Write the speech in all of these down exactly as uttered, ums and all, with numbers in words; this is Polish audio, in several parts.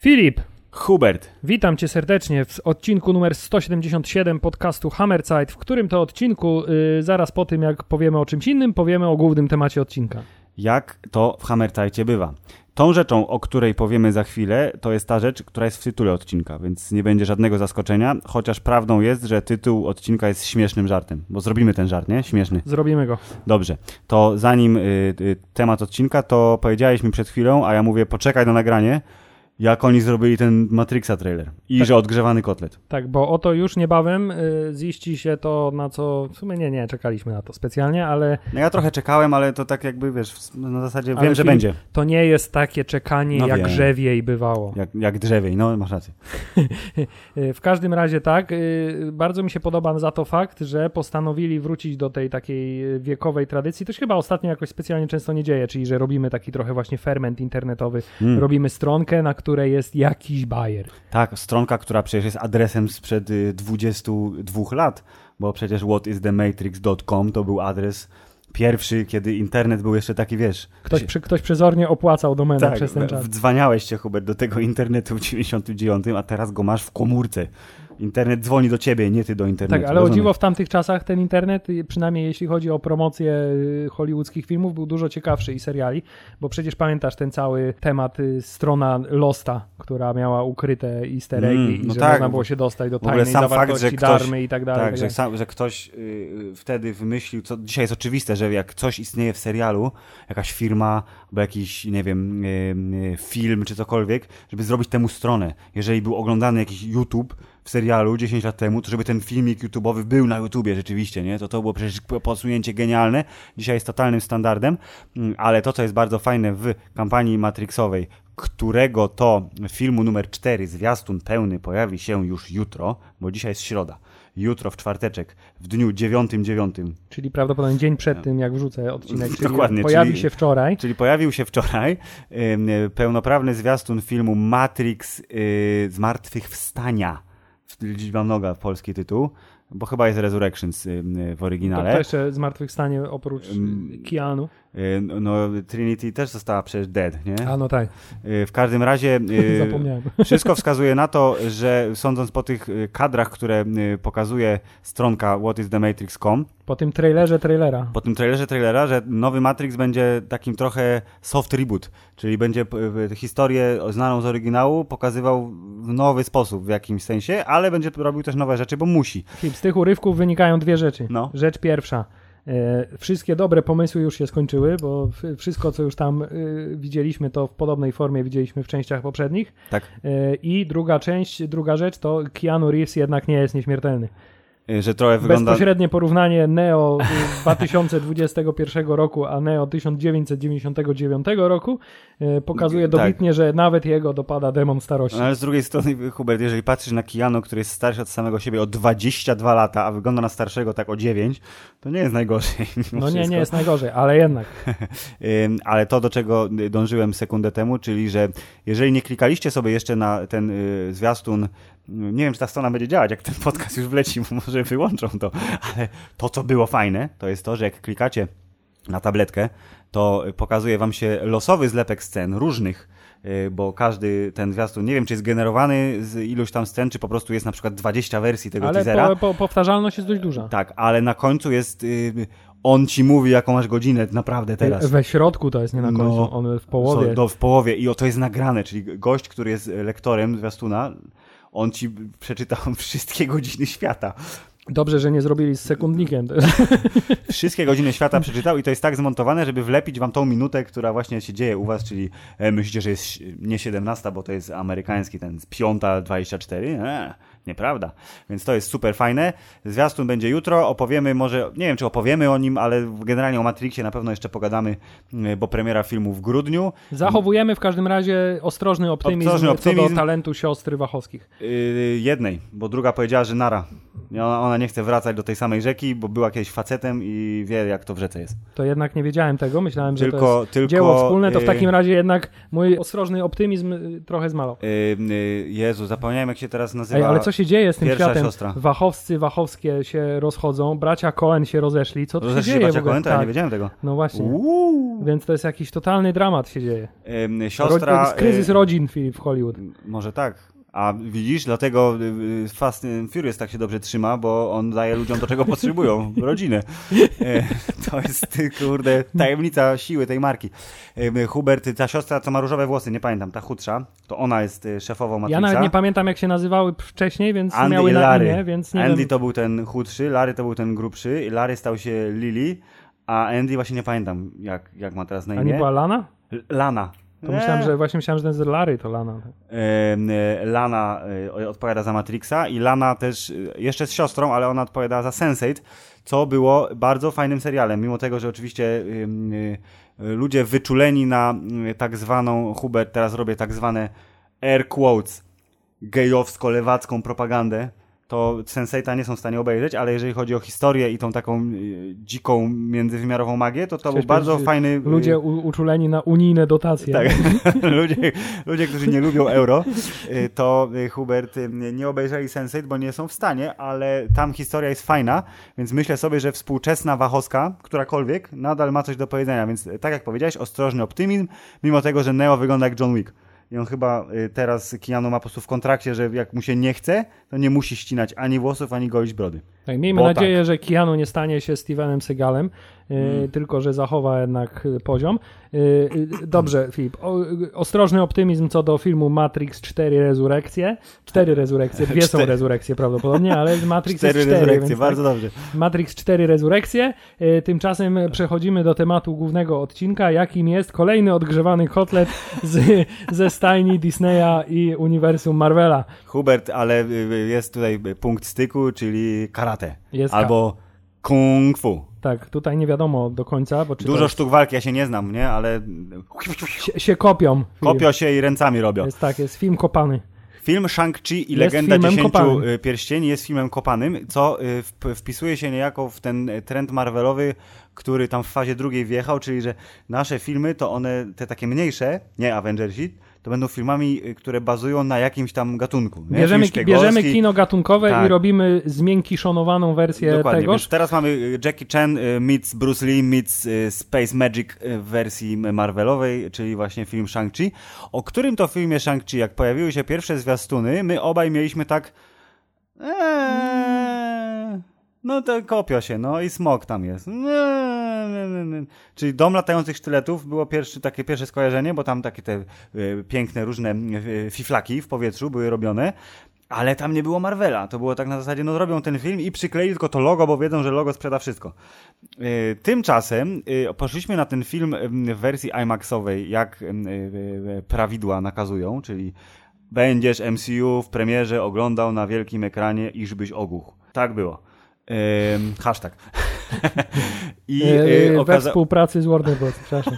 Filip. Hubert. Witam Cię serdecznie w odcinku numer sto siedemdziesiąt siedem podcastu Hammerzeit, w którym to odcinku yy, zaraz po tym, jak powiemy o czymś innym, powiemy o głównym temacie odcinka. Jak to w Hammerzeicie bywa. Tą rzeczą, o której powiemy za chwilę, to jest ta rzecz, która jest w tytule odcinka, więc nie będzie żadnego zaskoczenia, chociaż prawdą jest, że tytuł odcinka jest śmiesznym żartem, bo zrobimy ten żart, nie? Śmieszny. Zrobimy go. Dobrze, to zanim y, y, temat odcinka, to powiedziałeś mi przed chwilą, a ja mówię, poczekaj na nagranie, jak oni zrobili ten Matrixa trailer i tak, że odgrzewany kotlet. Tak, bo oto już niebawem y, ziści się to, na co w sumie nie, nie, czekaliśmy na to specjalnie, ale... No ja trochę czekałem, ale to tak jakby, wiesz, na zasadzie ale wiem, film, że będzie. To nie jest takie czekanie, no jak wiem. Drzewiej bywało. Jak, jak drzewiej, no masz rację. W każdym razie tak, y, bardzo mi się podoba za to fakt, że postanowili wrócić do tej takiej wiekowej tradycji, to się chyba ostatnio jakoś specjalnie często nie dzieje, czyli że robimy taki trochę właśnie ferment internetowy, mm. robimy stronkę, na które jest jakiś bajer. Tak, stronka, która przecież jest adresem sprzed dwudziestu dwóch lat, bo przecież what is the matrix dot com to był adres pierwszy, kiedy internet był jeszcze taki, wiesz... Ktoś, się... przy, ktoś przezornie opłacał domenę tak, przez ten czas. Wdzwaniałeś się, Hubert, do tego internetu w dziewięćdziesiątym dziewiątym, a teraz go masz w komórce. Internet dzwoni do ciebie, nie ty do internetu. Tak, ale o dziwo w tamtych czasach ten internet, przynajmniej jeśli chodzi o promocję hollywoodzkich filmów, był dużo ciekawszy i seriali, bo przecież pamiętasz ten cały temat, strona Losta, która miała ukryte easter eggi mm, no i że tak, można było się dostać do tajnej zawartości fakt, darmy ktoś, i tak dalej. Tak, tak że, sam, że ktoś yy, wtedy wymyślił, co dzisiaj jest oczywiste, że jak coś istnieje w serialu, jakaś firma albo jakiś, nie wiem, yy, film czy cokolwiek, żeby zrobić temu stronę. Jeżeli był oglądany jakiś YouTube w serialu dziesięć lat temu, to żeby ten filmik YouTube'owy był na YouTubie rzeczywiście, nie? To to było przecież posunięcie genialne. Dzisiaj jest totalnym standardem, ale to, co jest bardzo fajne w kampanii Matrixowej, którego to filmu numer cztery, zwiastun pełny, pojawi się już jutro, bo dzisiaj jest środa. Jutro w czwarteczek, w dniu dziewiątego dziewiątego. Czyli prawdopodobnie dzień przed tym, jak wrzucę odcinek, czyli dokładnie, pojawi czyli, się wczoraj. Czyli pojawił się wczoraj yy, pełnoprawny zwiastun filmu Matrix yy, Zmartwychwstania. Liczba mnoga, polski tytuł, bo chyba jest Resurrections w oryginale. To jeszcze Zmartwychwstanie oprócz Keanu. No Trinity też została przecież dead, nie? A no tak. W każdym razie zapomniałem. Wszystko wskazuje na to, że sądząc po tych kadrach, które pokazuje stronka what is the matrix dot com. Po tym trailerze trailera. Po tym trailerze trailera, że nowy Matrix będzie takim trochę soft reboot, czyli będzie historię znaną z oryginału pokazywał w nowy sposób w jakimś sensie, ale będzie robił też nowe rzeczy, bo musi. Z tych urywków wynikają dwie rzeczy. No. Rzecz pierwsza. Wszystkie dobre pomysły już się skończyły, bo wszystko, co już tam widzieliśmy, to w podobnej formie widzieliśmy w częściach poprzednich. Tak. I druga część, druga rzecz to Keanu Reeves jednak nie jest nieśmiertelny. Że trochę wygląda... Bezpośrednie porównanie Neo dwa tysiące dwudziestego pierwszego roku, a Neo tysiąc dziewięćset dziewięćdziesiątego dziewiątego roku pokazuje dobitnie, tak, że nawet jego dopada demon starości. No, ale z drugiej strony, Hubert, jeżeli patrzysz na Keanu, który jest starszy od samego siebie o dwadzieścia dwa lata, a wygląda na starszego tak o dziewięć, to nie jest najgorzej. No nie, nie jest najgorzej, ale jednak. Ale to, do czego dążyłem sekundę temu, czyli, że jeżeli nie klikaliście sobie jeszcze na ten zwiastun, nie wiem, czy ta strona będzie działać, jak ten podcast już wleci, bo może wyłączą to, ale to, co było fajne, to jest to, że jak klikacie na tabletkę, to pokazuje wam się losowy zlepek scen różnych, bo każdy ten zwiastun, nie wiem, czy jest generowany z iluś tam scen, czy po prostu jest na przykład dwadzieścia wersji tego ale teasera. Ale po, po, powtarzalność jest dość duża. Tak, ale na końcu jest... Yy, on ci mówi, jaką masz godzinę, naprawdę teraz. We środku to jest, nie na końcu, no, on w połowie. So, do, w połowie i to jest nagrane, czyli gość, który jest lektorem zwiastuna, on ci przeczytał wszystkie godziny świata. Dobrze, że nie zrobili z sekundnikiem też. Wszystkie godziny świata przeczytał i to jest tak zmontowane, żeby wlepić wam tą minutę, która właśnie się dzieje u was, czyli myślicie, że jest nie siedemnasta, bo to jest amerykański, ten piąta dwadzieścia cztery. Eee, nieprawda. Więc to jest super fajne. Zwiastun będzie jutro, opowiemy może, nie wiem czy opowiemy o nim, ale generalnie o Matrixie na pewno jeszcze pogadamy, bo premiera filmu w grudniu. Zachowujemy w każdym razie ostrożny optymizm, ostrożny optymizm co do talentu siostry Wachowskich. Yy, jednej, bo druga powiedziała, że nara. Ona, ona nie chce wracać do tej samej rzeki, bo była kiedyś facetem i wie, jak to w rzece jest. To jednak nie wiedziałem tego, myślałem, tylko, że to jest tylko, dzieło wspólne, to w takim razie jednak mój ostrożny optymizm trochę zmalał. Jezu, zapomniałem, jak się teraz nazywa. Ej, ale co się dzieje z tym światem? Siostra. Wachowscy, Wachowskie się rozchodzą, bracia Coen się rozeszli, co to rozeszli się dzieje bracia w ogóle? Coen, to tak. Ja nie wiedziałem tego. No właśnie. Uuu. Więc to jest jakiś totalny dramat się dzieje. Siostra... Ro... Kryzys rodzin w Hollywood. Może tak. A widzisz, dlatego Fast and Furious tak się dobrze trzyma, bo on daje ludziom to, czego potrzebują, rodzinę. To jest, kurde, tajemnica siły tej marki. Hubert, ta siostra, co ma różowe włosy, nie pamiętam, ta chudsza, to ona jest szefową Matrixa. Ja nawet nie pamiętam, jak się nazywały wcześniej, więc Andy miały na imię, więc nie Andy wiem. To był ten chudszy, Larry to był ten grubszy, Larry stał się Lily, a Andy właśnie nie pamiętam, jak, jak ma teraz na imię. A nie była Lana? Lana. To myślałem, że właśnie myślałem, że ten z Larry to Lana. Lana odpowiada za Matrixa i Lana też jeszcze z siostrą, ale ona odpowiada za sense eight, co było bardzo fajnym serialem, mimo tego, że oczywiście ludzie wyczuleni na tak zwaną, Hubert, teraz robię tak zwane air quotes, gejowsko-lewacką propagandę, to sense eight nie są w stanie obejrzeć, ale jeżeli chodzi o historię i tą taką dziką, międzywymiarową magię, to to Chciałeś był bardzo fajny... Ludzie u- uczuleni na unijne dotacje. Tak, ludzie, ludzie, którzy nie lubią euro, to Hubert nie obejrzeli sense eight, bo nie są w stanie, ale tam historia jest fajna, więc myślę sobie, że współczesna Wachowska, którakolwiek, nadal ma coś do powiedzenia, więc tak jak powiedziałeś, ostrożny optymizm, mimo tego, że Neo wygląda jak John Wick. I on chyba teraz, Keanu, ma po prostu w kontrakcie, że jak mu się nie chce, to nie musi ścinać ani włosów, ani golić brody. Tak, miejmy Bo nadzieję, tak. że Keanu nie stanie się Stevenem Seagalem, hmm. yy, tylko że zachowa jednak poziom. Yy, dobrze, Filip, o, ostrożny optymizm co do filmu Matrix cztery Rezurekcje. Cztery Rezurekcje, dwie cztery. Są Rezurekcje prawdopodobnie, ale Matrix cztery jest cztery. Rezurekcje, bardzo tak, dobrze. Matrix cztery Rezurekcje. Yy, tymczasem przechodzimy do tematu głównego odcinka, jakim jest kolejny odgrzewany kotlet z, ze stajni Disneya i uniwersum Marvela. Hubert, ale jest tutaj punkt styku, czyli karate. Jest albo ka- kung fu. Tak, tutaj nie wiadomo do końca. Bo czy Dużo jest... sztuk walki, ja się nie znam, nie? Ale... Sie, się kopią. Kopią film. się i ręcami robią. Jest tak, jest film kopany. Film Shang-Chi i Legenda Dziesięciu Pierścieni jest filmem kopanym, co wpisuje się niejako w ten trend marvelowy, który tam w fazie drugiej wjechał, czyli że nasze filmy, to one, te takie mniejsze, nie Avengersi, to będą filmami, które bazują na jakimś tam gatunku. Bierzemy, bierzemy kino gatunkowe tak. i robimy zmiękiszonowaną wersję tego. Dokładnie, tegoż. Więc teraz mamy Jackie Chan meets Bruce Lee meets Space Magic w wersji marvelowej, czyli właśnie film Shang-Chi. O którym to filmie Shang-Chi, jak pojawiły się pierwsze zwiastuny, my obaj mieliśmy tak... Eee, no to kopia się, no i smok tam jest. Eee. Czyli Dom latających sztyletów było pierwszy, takie pierwsze skojarzenie, bo tam takie te y, piękne, różne y, fiflaki w powietrzu były robione, ale tam nie było Marvela. To było tak na zasadzie, no robią ten film i przykleili tylko to logo, bo wiedzą, że logo sprzeda wszystko. Y, tymczasem y, poszliśmy na ten film y, w wersji IMAX-owej, jak y, y, prawidła nakazują, czyli będziesz M C U w premierze oglądał na wielkim ekranie, iżbyś ogłuchł. Tak było. Y, hashtag. I, yy, yy, okaza- we współpracy z Warner Bros. Przepraszam.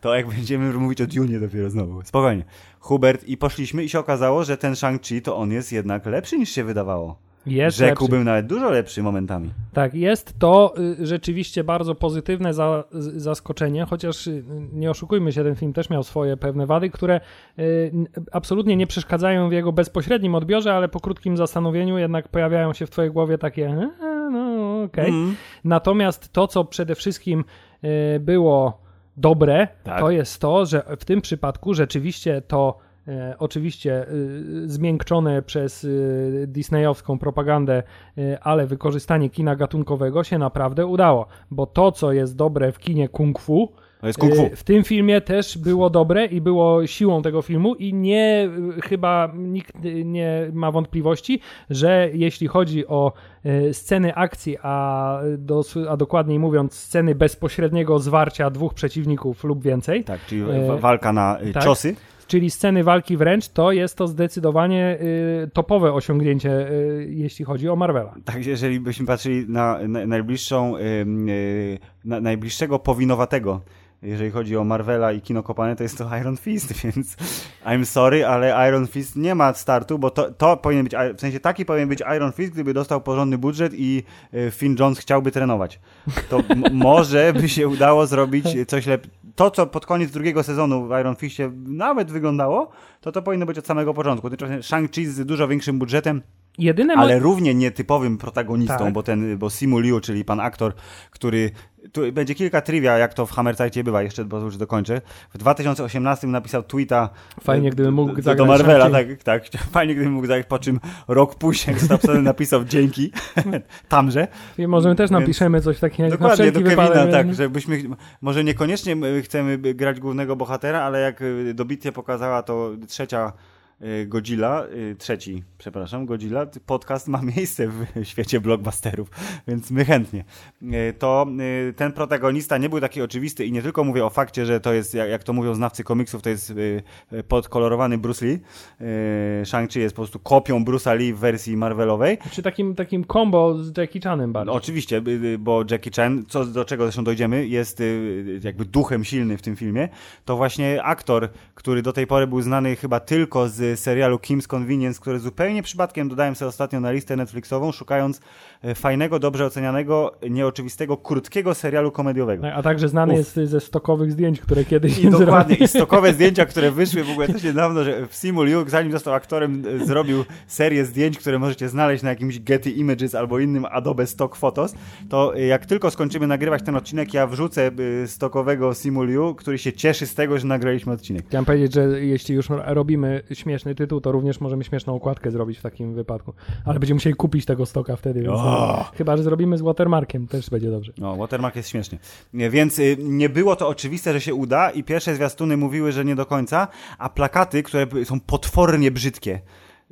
To jak będziemy mówić o Dune dopiero znowu. Spokojnie. Hubert i poszliśmy i się okazało, że ten Shang-Chi to on jest jednak lepszy niż się wydawało. Jest Rzekłbym lepszy. Nawet dużo lepszy momentami. Tak, jest to y, rzeczywiście bardzo pozytywne za, z, zaskoczenie, chociaż y, nie oszukujmy się, ten film też miał swoje pewne wady, które y, absolutnie nie przeszkadzają w jego bezpośrednim odbiorze, ale po krótkim zastanowieniu jednak pojawiają się w twojej głowie takie y, no okej. Okay. Mm. Natomiast to, co przede wszystkim y, było dobre, tak. to jest to, że w tym przypadku rzeczywiście to E, oczywiście y, zmiękczone przez y, disneyowską propagandę, y, ale wykorzystanie kina gatunkowego się naprawdę udało, bo to, co jest dobre w kinie kung fu, to jest kung fu. Y, w tym filmie też było dobre i było siłą tego filmu i nie, y, chyba nikt y, nie ma wątpliwości, że jeśli chodzi o y, sceny akcji, a, do, a dokładniej mówiąc sceny bezpośredniego zwarcia dwóch przeciwników lub więcej. Tak, czyli y, walka na y, tak, ciosy. Czyli sceny walki wręcz, to jest to zdecydowanie y, topowe osiągnięcie, y, jeśli chodzi o Marvela. Tak, jeżeli byśmy patrzyli na, na najbliższą, y, y, na najbliższego powinowatego jeżeli chodzi o Marvela i kino kopane, to jest to Iron Fist, więc I'm sorry, ale Iron Fist nie ma startu, bo to, to powinien być, w sensie taki powinien być Iron Fist, gdyby dostał porządny budżet i Finn Jones chciałby trenować. To m- może by się udało zrobić coś lepszego. To, co pod koniec drugiego sezonu w Iron Fistie nawet wyglądało, to to powinno być od samego początku. Tymczasem Shang-Chi z dużo większym budżetem, Jedyne ale mo- równie nietypowym protagonistą, tak. bo ten, bo Simu Liu, czyli pan aktor, który... Tu będzie kilka trivia, jak to w Hammerzeitie bywa, jeszcze bo już dokończę. W dwa tysiące osiemnastym napisał tweeta fajnie, gdybym mógł zagrać do Marvela, tak, tak, fajnie, gdybym mógł zagrać, po czym rok później napisał dzięki, tamże. I może my też napiszemy Więc, coś takiego. Dokładnie, do Kevina, tak, żebyśmy, może niekoniecznie chcemy grać głównego bohatera, ale jak dobitnie pokazała to trzecia Godzilla, trzeci, przepraszam, Godzilla, podcast ma miejsce w świecie blockbusterów, więc my chętnie. To ten protagonista nie był taki oczywisty i nie tylko mówię o fakcie, że to jest, jak to mówią znawcy komiksów, to jest podkolorowany Bruce Lee. Shang-Chi jest po prostu kopią Bruce'a Lee w wersji Marvelowej. Czy takim, takim combo z Jackie Chanem bardziej? Oczywiście, bo Jackie Chan, co, do czego zresztą dojdziemy, jest jakby duchem silny w tym filmie. To właśnie aktor, który do tej pory był znany chyba tylko z serialu Kim's Convenience, który zupełnie przypadkiem dodałem sobie ostatnio na listę Netflixową, szukając fajnego, dobrze ocenianego, nieoczywistego, krótkiego serialu komediowego. A także znany Uf. jest ze stokowych zdjęć, które kiedyś I dokładnie, zrobił. I stokowe zdjęcia, które wyszły w ogóle też niedawno, że w Simu Liu, zanim został aktorem, zrobił serię zdjęć, które możecie znaleźć na jakimś Getty Images albo innym Adobe Stock Photos. To jak tylko skończymy nagrywać ten odcinek, ja wrzucę stokowego Simu Liu, który się cieszy z tego, że nagraliśmy odcinek. Chciałem powiedzieć, że jeśli już robimy śmieszny tytuł, to również możemy śmieszną okładkę zrobić w takim wypadku. Ale będziemy musieli kupić tego stoka wtedy, więc oh. chyba, że zrobimy z watermarkiem, też będzie dobrze. No, watermark jest śmiesznie. Więc nie było to oczywiste, że się uda i pierwsze zwiastuny mówiły, że nie do końca, a plakaty, które są potwornie brzydkie,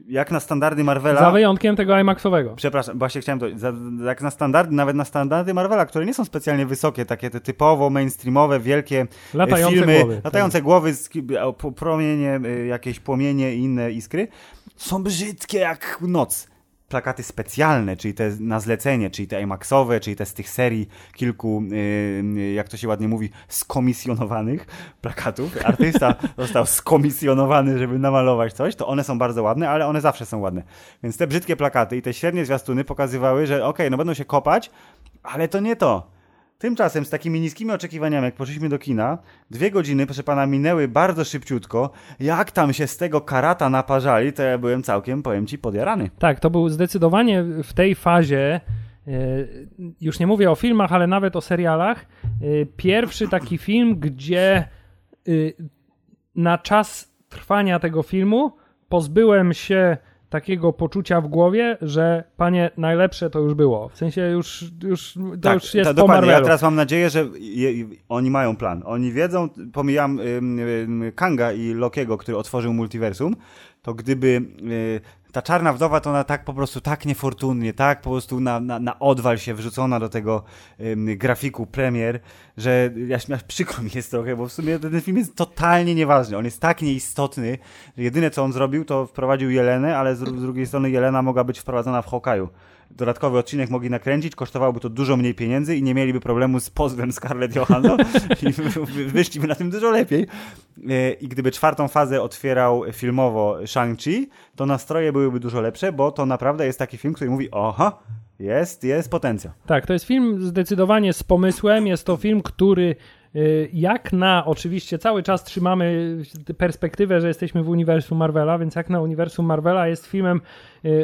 jak na standardy Marvela... Za wyjątkiem tego IMAX-owego. Przepraszam, właśnie chciałem to... Za, jak na standardy, nawet na standardy Marvela, które nie są specjalnie wysokie, takie te typowo mainstreamowe, wielkie latające filmy, głowy, latające tak. głowy, promienie, jakieś płomienie i inne iskry, są brzydkie jak noc. Plakaty specjalne, czyli te na zlecenie, czyli te IMAX-owe, czyli te z tych serii kilku, yy, jak to się ładnie mówi, skomisjonowanych plakatów. Artysta został skomisjonowany, żeby namalować coś, to one są bardzo ładne, ale one zawsze są ładne. Więc te brzydkie plakaty i te średnie zwiastuny pokazywały, że okej, okay, no będą się kopać, ale to nie to. Tymczasem z takimi niskimi oczekiwaniami, jak poszliśmy do kina, dwie godziny, proszę pana, minęły bardzo szybciutko. Jak tam się z tego karata naparzali, to ja byłem całkiem, powiem ci, podjarany. Tak, to był zdecydowanie w tej fazie, już nie mówię o filmach, ale nawet o serialach, pierwszy taki film, gdzie na czas trwania tego filmu pozbyłem się takiego poczucia w głowie, że panie, najlepsze to już było. W sensie już, już to tak, już jest ta, po Marvelu. Ja teraz mam nadzieję, że je, oni mają plan. Oni wiedzą, pomijam y, y, Kanga i Lokiego, który otworzył multiversum, to gdyby y, ta Czarna Wdowa, to ona tak po prostu tak niefortunnie, tak po prostu na, na, na odwal się wrzucona do tego y, grafiku premier, że aż, aż przykro mi jest trochę, bo w sumie ten film jest totalnie nieważny. On jest tak nieistotny, że jedyne co on zrobił, to wprowadził Jelenę, ale z, z drugiej strony Jelena mogła być wprowadzona w Hawkeye'u. Dodatkowy odcinek mogli nakręcić, kosztowałoby to dużo mniej pieniędzy i nie mieliby problemu z pozwem Scarlett Johansson i wyszliby na tym dużo lepiej. I gdyby czwartą fazę otwierał filmowo Shang-Chi, to nastroje byłyby dużo lepsze, bo to naprawdę jest taki film, który mówi oho, jest, jest potencjał. Tak, to jest film zdecydowanie z pomysłem, jest to film, który jak na, oczywiście cały czas trzymamy perspektywę, że jesteśmy w uniwersum Marvela, więc jak na uniwersum Marvela jest filmem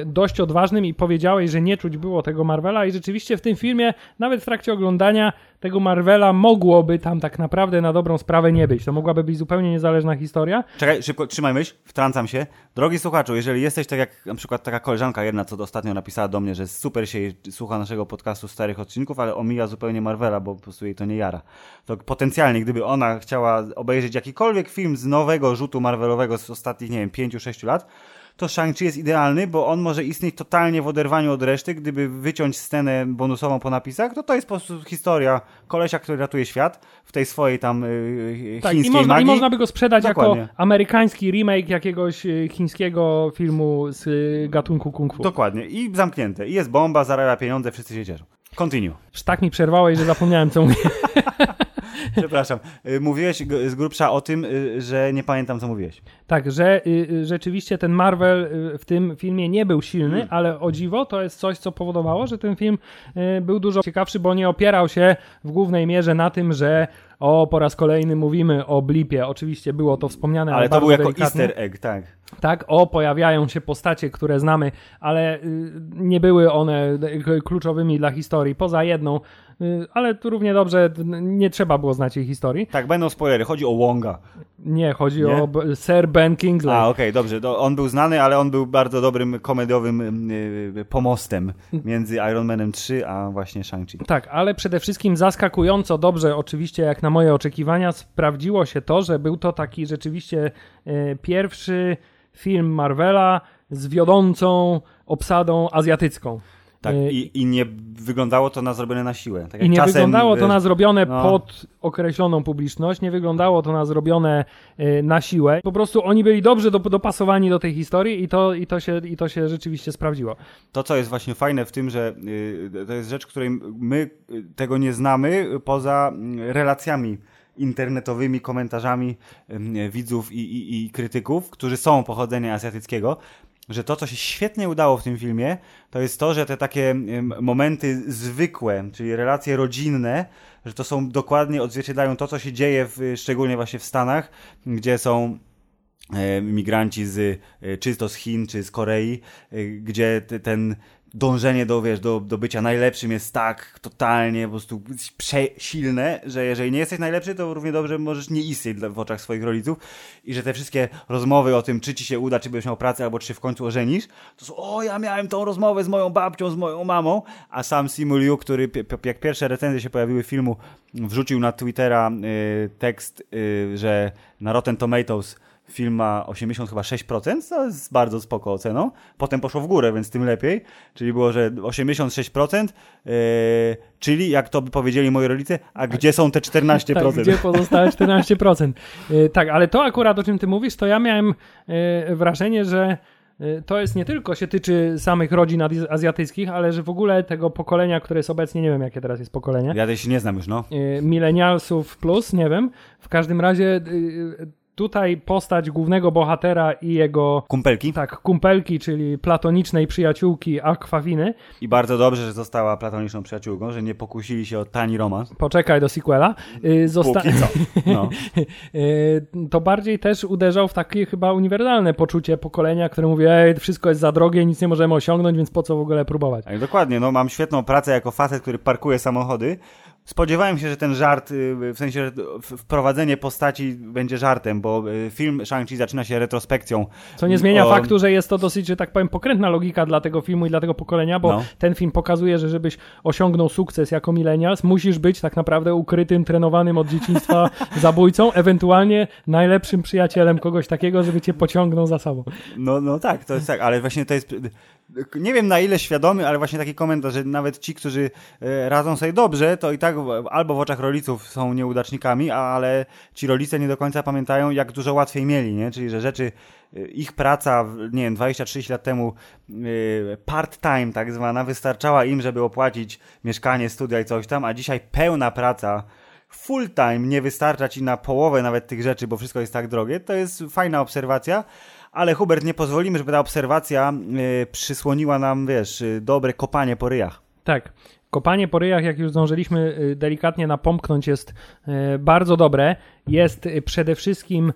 dość odważnym i powiedziałeś, że nie czuć było tego Marvela i rzeczywiście w tym filmie, nawet w trakcie oglądania tego Marvela mogłoby tam tak naprawdę na dobrą sprawę nie być. To mogłaby być zupełnie niezależna historia. Czekaj, szybko, trzymaj myśl, wtrącam się. Drogi słuchaczu, jeżeli jesteś tak jak na przykład taka koleżanka jedna, co ostatnio napisała do mnie, że super się słucha naszego podcastu starych odcinków, ale omija zupełnie Marvela, bo po prostu jej to nie jara. To potencjalnie, gdyby ona chciała obejrzeć jakikolwiek film z nowego rzutu Marvelowego z ostatnich, nie wiem, pięciu sześciu lat, to Shang-Chi jest idealny, bo on może istnieć totalnie w oderwaniu od reszty. Gdyby wyciąć scenę bonusową po napisach, to to jest po prostu historia kolesia, który ratuje świat w tej swojej tam yy, tak, chińskiej i można, magii. I można by go sprzedać Dokładnie. jako amerykański remake jakiegoś chińskiego filmu z y, gatunku kung fu. Dokładnie. I zamknięte. I jest bomba, zarabia pieniądze, wszyscy się cieszą. Continue. Tak mi przerwałeś, że zapomniałem, co mówię. Przepraszam. Mówiłeś z grubsza o tym, że nie pamiętam, co mówiłeś. Tak, że rzeczywiście ten Marvel w tym filmie nie był silny, hmm. ale o dziwo to jest coś, co powodowało, że ten film był dużo ciekawszy, bo nie opierał się w głównej mierze na tym, że o, po raz kolejny mówimy o blipie. Oczywiście było to wspomniane, ale, ale to był jako delikatny easter egg, tak. Tak, o, pojawiają się postacie, które znamy, ale nie były one kluczowymi dla historii, poza jedną, ale tu równie dobrze nie trzeba było znać jej historii. Tak, będą spoilery, chodzi o Wonga. Nie, chodzi nie? o Sir Ben Kingsley. A, okej, okay, dobrze, to on był znany, ale on był bardzo dobrym komediowym yy, pomostem między Iron Manem trzy a właśnie Shang-Chi. Tak, ale przede wszystkim zaskakująco dobrze, oczywiście jak na moje oczekiwania, sprawdziło się to, że był to taki rzeczywiście yy, pierwszy film Marvela z wiodącą obsadą azjatycką. Tak, i, i nie wyglądało to na zrobione na siłę. Tak jak I nie czasem, wyglądało to na zrobione no. pod określoną publiczność, nie wyglądało to na zrobione na siłę. Po prostu oni byli dobrze dopasowani do tej historii i to, i to, się, i to się rzeczywiście sprawdziło. To, co jest właśnie fajne w tym, że to jest rzecz, której my tego nie znamy poza relacjami internetowymi, komentarzami widzów i, i, i krytyków, którzy są pochodzenia azjatyckiego, że to, co się świetnie udało w tym filmie, to jest to, że te takie momenty zwykłe, czyli relacje rodzinne, że to są dokładnie odzwierciedlają to, co się dzieje w, szczególnie właśnie w Stanach, gdzie są e, migranci z, e, czy to z Chin, czy z Korei, e, gdzie te, ten dążenie do, wiesz, do, do bycia najlepszym jest tak totalnie po prostu prze- silne, że jeżeli nie jesteś najlepszy, to równie dobrze możesz nie istnieć w oczach swoich rodziców i że te wszystkie rozmowy o tym, czy ci się uda, czy będziesz miał pracę, albo czy się w końcu ożenisz, to są, o, ja miałem tą rozmowę z moją babcią, z moją mamą, a sam Simu Liu, który p- p- jak pierwsze recenzje się pojawiły filmu, wrzucił na Twittera y, tekst, y, że na Rotten Tomatoes film ma osiemdziesiąt chyba sześć procent, co jest bardzo spoko oceną. Potem poszło w górę, więc tym lepiej. Czyli było, że osiemdziesiąt sześć procent, yy, czyli jak to by powiedzieli moi rodzice, a gdzie są te czternaście procent? Tak, gdzie pozostałe czternaście procent? Yy, tak, ale to akurat, o czym ty mówisz, to ja miałem yy, wrażenie, że to jest nie tylko się tyczy samych rodzin azjatyckich, ale że w ogóle tego pokolenia, które jest obecnie, nie wiem jakie teraz jest pokolenie. Ja też się nie znam już, no. Yy, milenialsów plus, nie wiem. W każdym razie yy, tutaj postać głównego bohatera i jego... Kumpelki. Tak, kumpelki, czyli platonicznej przyjaciółki Aquafiny. I bardzo dobrze, że została platoniczną przyjaciółką, że nie pokusili się o tani romans. Poczekaj do sequela. Zosta... Póki co. No. To bardziej też uderzał w takie chyba uniwersalne poczucie pokolenia, które mówi, ej, wszystko jest za drogie, nic nie możemy osiągnąć, więc po co w ogóle próbować. Tak, dokładnie, no mam świetną pracę jako facet, który parkuje samochody. Spodziewałem się, że ten żart, w sensie, że wprowadzenie postaci będzie żartem, bo film Shang-Chi zaczyna się retrospekcją. Co nie zmienia o... faktu, że jest to dosyć, że tak powiem, pokrętna logika dla tego filmu i dla tego pokolenia, bo no. ten film pokazuje, że żebyś osiągnął sukces jako milenials, musisz być tak naprawdę ukrytym, trenowanym od dzieciństwa zabójcą, ewentualnie najlepszym przyjacielem kogoś takiego, żeby cię pociągnął za sobą. No, no tak, to jest tak, ale właśnie to jest... Nie wiem na ile świadomy, ale właśnie taki komentarz, że nawet ci, którzy radzą sobie dobrze, to i tak albo w oczach rodziców są nieudacznikami, ale ci rodzice nie do końca pamiętają, jak dużo łatwiej mieli, nie? Czyli że rzeczy, ich praca, nie wiem, dwadzieścia trzydzieści lat temu part-time tak zwana wystarczała im, żeby opłacić mieszkanie, studia i coś tam, a dzisiaj pełna praca full-time nie wystarcza ci na połowę nawet tych rzeczy, bo wszystko jest tak drogie. To jest fajna obserwacja. Ale Hubert, nie pozwolimy, żeby ta obserwacja y, przysłoniła nam, wiesz, y, dobre kopanie po ryjach. Tak, kopanie po ryjach, jak już zdążyliśmy y, delikatnie napomknąć, jest y, bardzo dobre. Jest przede wszystkim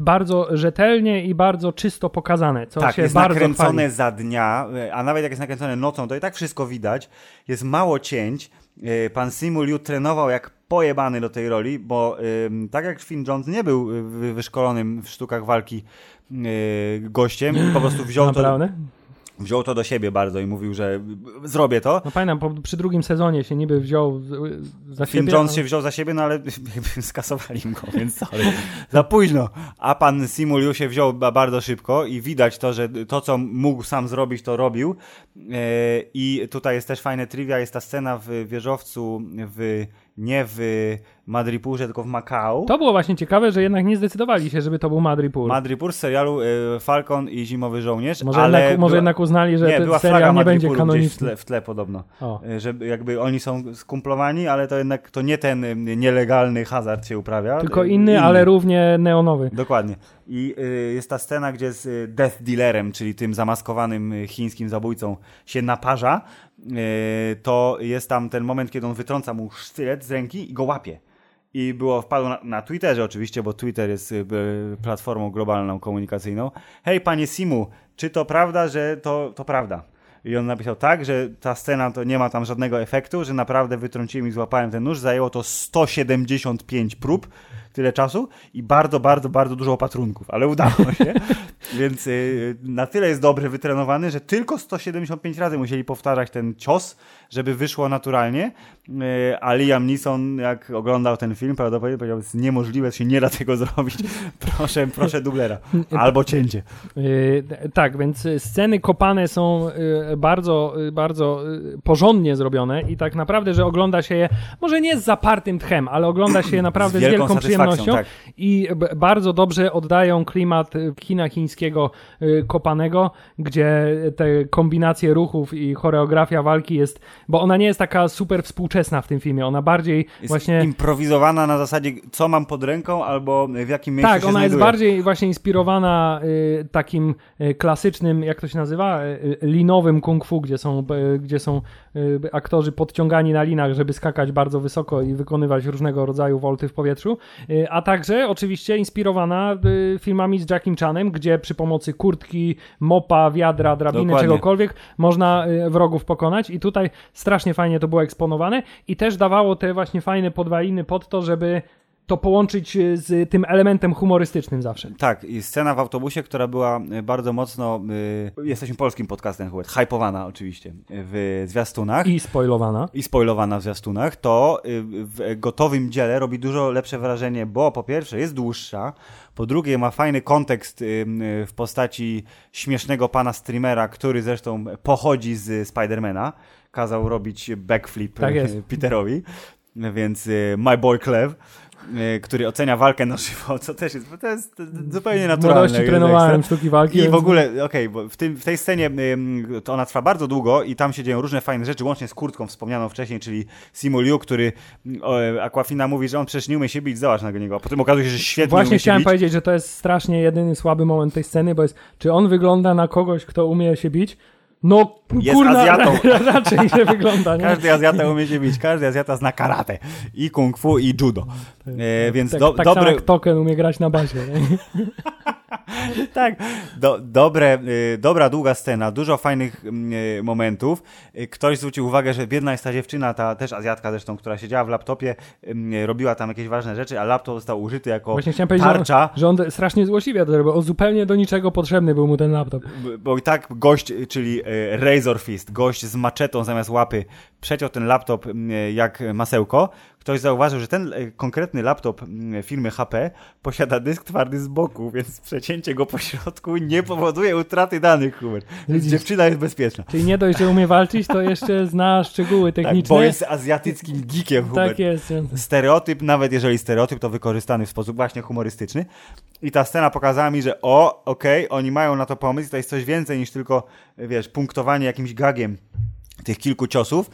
bardzo rzetelnie i bardzo czysto pokazane, co tak, się jest bardzo nakręcone fali. Za dnia, a nawet jak jest nakręcone nocą, to i tak wszystko widać. Jest mało cięć. Pan Simu Liu trenował jak pojebany do tej roli, bo tak jak Finn Jones nie był wyszkolonym w sztukach walki gościem, po prostu wziął to... Wziął to do siebie bardzo i mówił, że zrobię to. No pamiętam, po, przy drugim sezonie się niby wziął za siebie. Finn Jones ale... się wziął za siebie, no ale skasowali go, więc sorry. Za późno. A pan Simu Liu się wziął bardzo szybko i widać to, że to, co mógł sam zrobić, to robił. I tutaj jest też fajne trivia, jest ta scena w wieżowcu w nie w Madripurze, tylko w Macau. To było właśnie ciekawe, że jednak nie zdecydowali się, żeby to był Madripur. Madripur z serialu Falcon i Zimowy Żołnierz. Może, ale jednak, może była, jednak uznali, że nie, ten serial nie będzie kanoniczny. Gdzieś w tle, w tle podobno. O. Że jakby oni są skumplowani, ale to jednak to nie ten nielegalny hazard się uprawia. Tylko inny, inny. Ale równie neonowy. Dokładnie. I jest ta scena, gdzie z Death Dealerem, czyli tym zamaskowanym chińskim zabójcą, się naparza. To jest tam ten moment, kiedy on wytrąca mu sztylet z ręki i go łapie. I było, wpadło na, na Twitterze oczywiście, bo Twitter jest y, platformą globalną, komunikacyjną. Hej, panie Simu, czy to prawda, że to, to prawda? I on napisał tak, że ta scena to nie ma tam żadnego efektu, że naprawdę wytrąciłem i złapałem ten nóż. Zajęło to sto siedemdziesiąt pięć prób, tyle czasu i bardzo, bardzo, bardzo dużo opatrunków, ale udało się. Więc y, na tyle jest dobry, wytrenowany, że tylko sto siedemdziesiąt pięć razy musieli powtarzać ten cios, żeby wyszło naturalnie. Yy, a Liam Neeson, jak oglądał ten film, prawdopodobnie powiedział, że jest niemożliwe, się nie da tego zrobić. Proszę, proszę dublera. Albo cięcie. Yy, tak, więc sceny kopane są yy, bardzo, yy, bardzo yy, porządnie zrobione i tak naprawdę, że ogląda się je, może nie z zapartym tchem, ale ogląda się je naprawdę z wielką, z wielką przyjemnością. Tak. I b- bardzo dobrze oddają klimat kina chińskiego yy, kopanego, gdzie te kombinacje ruchów i choreografia walki jest, bo ona nie jest taka super współczesna w tym filmie, ona bardziej jest właśnie... improwizowana na zasadzie, co mam pod ręką albo w jakim miejscu tak, się znajduje. Tak, ona jest bardziej właśnie inspirowana y, takim y, klasycznym, jak to się nazywa, y, linowym kung fu, gdzie są, y, gdzie są y, aktorzy podciągani na linach, żeby skakać bardzo wysoko i wykonywać różnego rodzaju wolty w powietrzu, y, a także oczywiście inspirowana y, filmami z Jackiem Chanem, gdzie przy pomocy kurtki, mopa, wiadra, drabiny, dokładnie, czegokolwiek można y, wrogów pokonać i tutaj strasznie fajnie to było eksponowane i też dawało te właśnie fajne podwaliny pod to, żeby to połączyć z tym elementem humorystycznym zawsze. Tak, i scena w autobusie, która była bardzo mocno, y, jesteśmy polskim podcastem, hypowana oczywiście w zwiastunach. I spoilowana. I spoilowana w zwiastunach, to w gotowym dziele robi dużo lepsze wrażenie, bo po pierwsze jest dłuższa, po drugie ma fajny kontekst w postaci śmiesznego pana streamera, który zresztą pochodzi z Spidermana, kazał robić backflip tak Peterowi, więc my boy Clev, który ocenia walkę na żywo, co też jest, bo to jest zupełnie naturalne. W młodości trenowałem sztuki walki. I więc... w ogóle, okej, okay, bo w, tym, w tej scenie to ona trwa bardzo długo i tam się dzieją różne fajne rzeczy, łącznie z kurtką wspomnianą wcześniej, czyli Simu Liu, który Aquafina mówi, że on przecież nie umie się bić, zobacz na niego, a potem okazuje się, że świetnie Właśnie umie się chciałem bić. powiedzieć, że to jest strasznie jedyny słaby moment tej sceny, bo jest, czy on wygląda na kogoś, kto umie się bić? No, jest kurna, Azjatą. Raczej się wygląda, nie? Każdy Azjata umie się bić, każdy Azjata zna karate i kung fu i judo. E, więc tak, do, tak dobry... samo jak Token umie grać na bazie. Tak, do, dobre, dobra długa scena, dużo fajnych momentów. Ktoś zwrócił uwagę, że biedna jest ta dziewczyna, ta też Azjatka zresztą, która siedziała w laptopie, robiła tam jakieś ważne rzeczy, a laptop został użyty jako Właśnie chciałem tarcza. Że on, że on strasznie złośliwie to robił, bo zupełnie do niczego potrzebny był mu ten laptop. Bo i tak gość, czyli Razor Fist, gość z maczetą zamiast łapy, przeciął ten laptop jak masełko. Ktoś zauważył, że ten konkretny laptop firmy H P posiada dysk twardy z boku, więc przecięcie go po środku nie powoduje utraty danych, Hubert. Więc dziewczyna jest bezpieczna. Czyli nie dość, że umie walczyć, to jeszcze zna szczegóły techniczne. Tak, bo jest azjatyckim geekiem, Hubert. Tak jest. Stereotyp, nawet jeżeli stereotyp, to wykorzystany w sposób właśnie humorystyczny. I ta scena pokazała mi, że o, okej, okay, oni mają na to pomysł, to jest coś więcej niż tylko, wiesz, punktowanie jakimś gagiem tych kilku ciosów.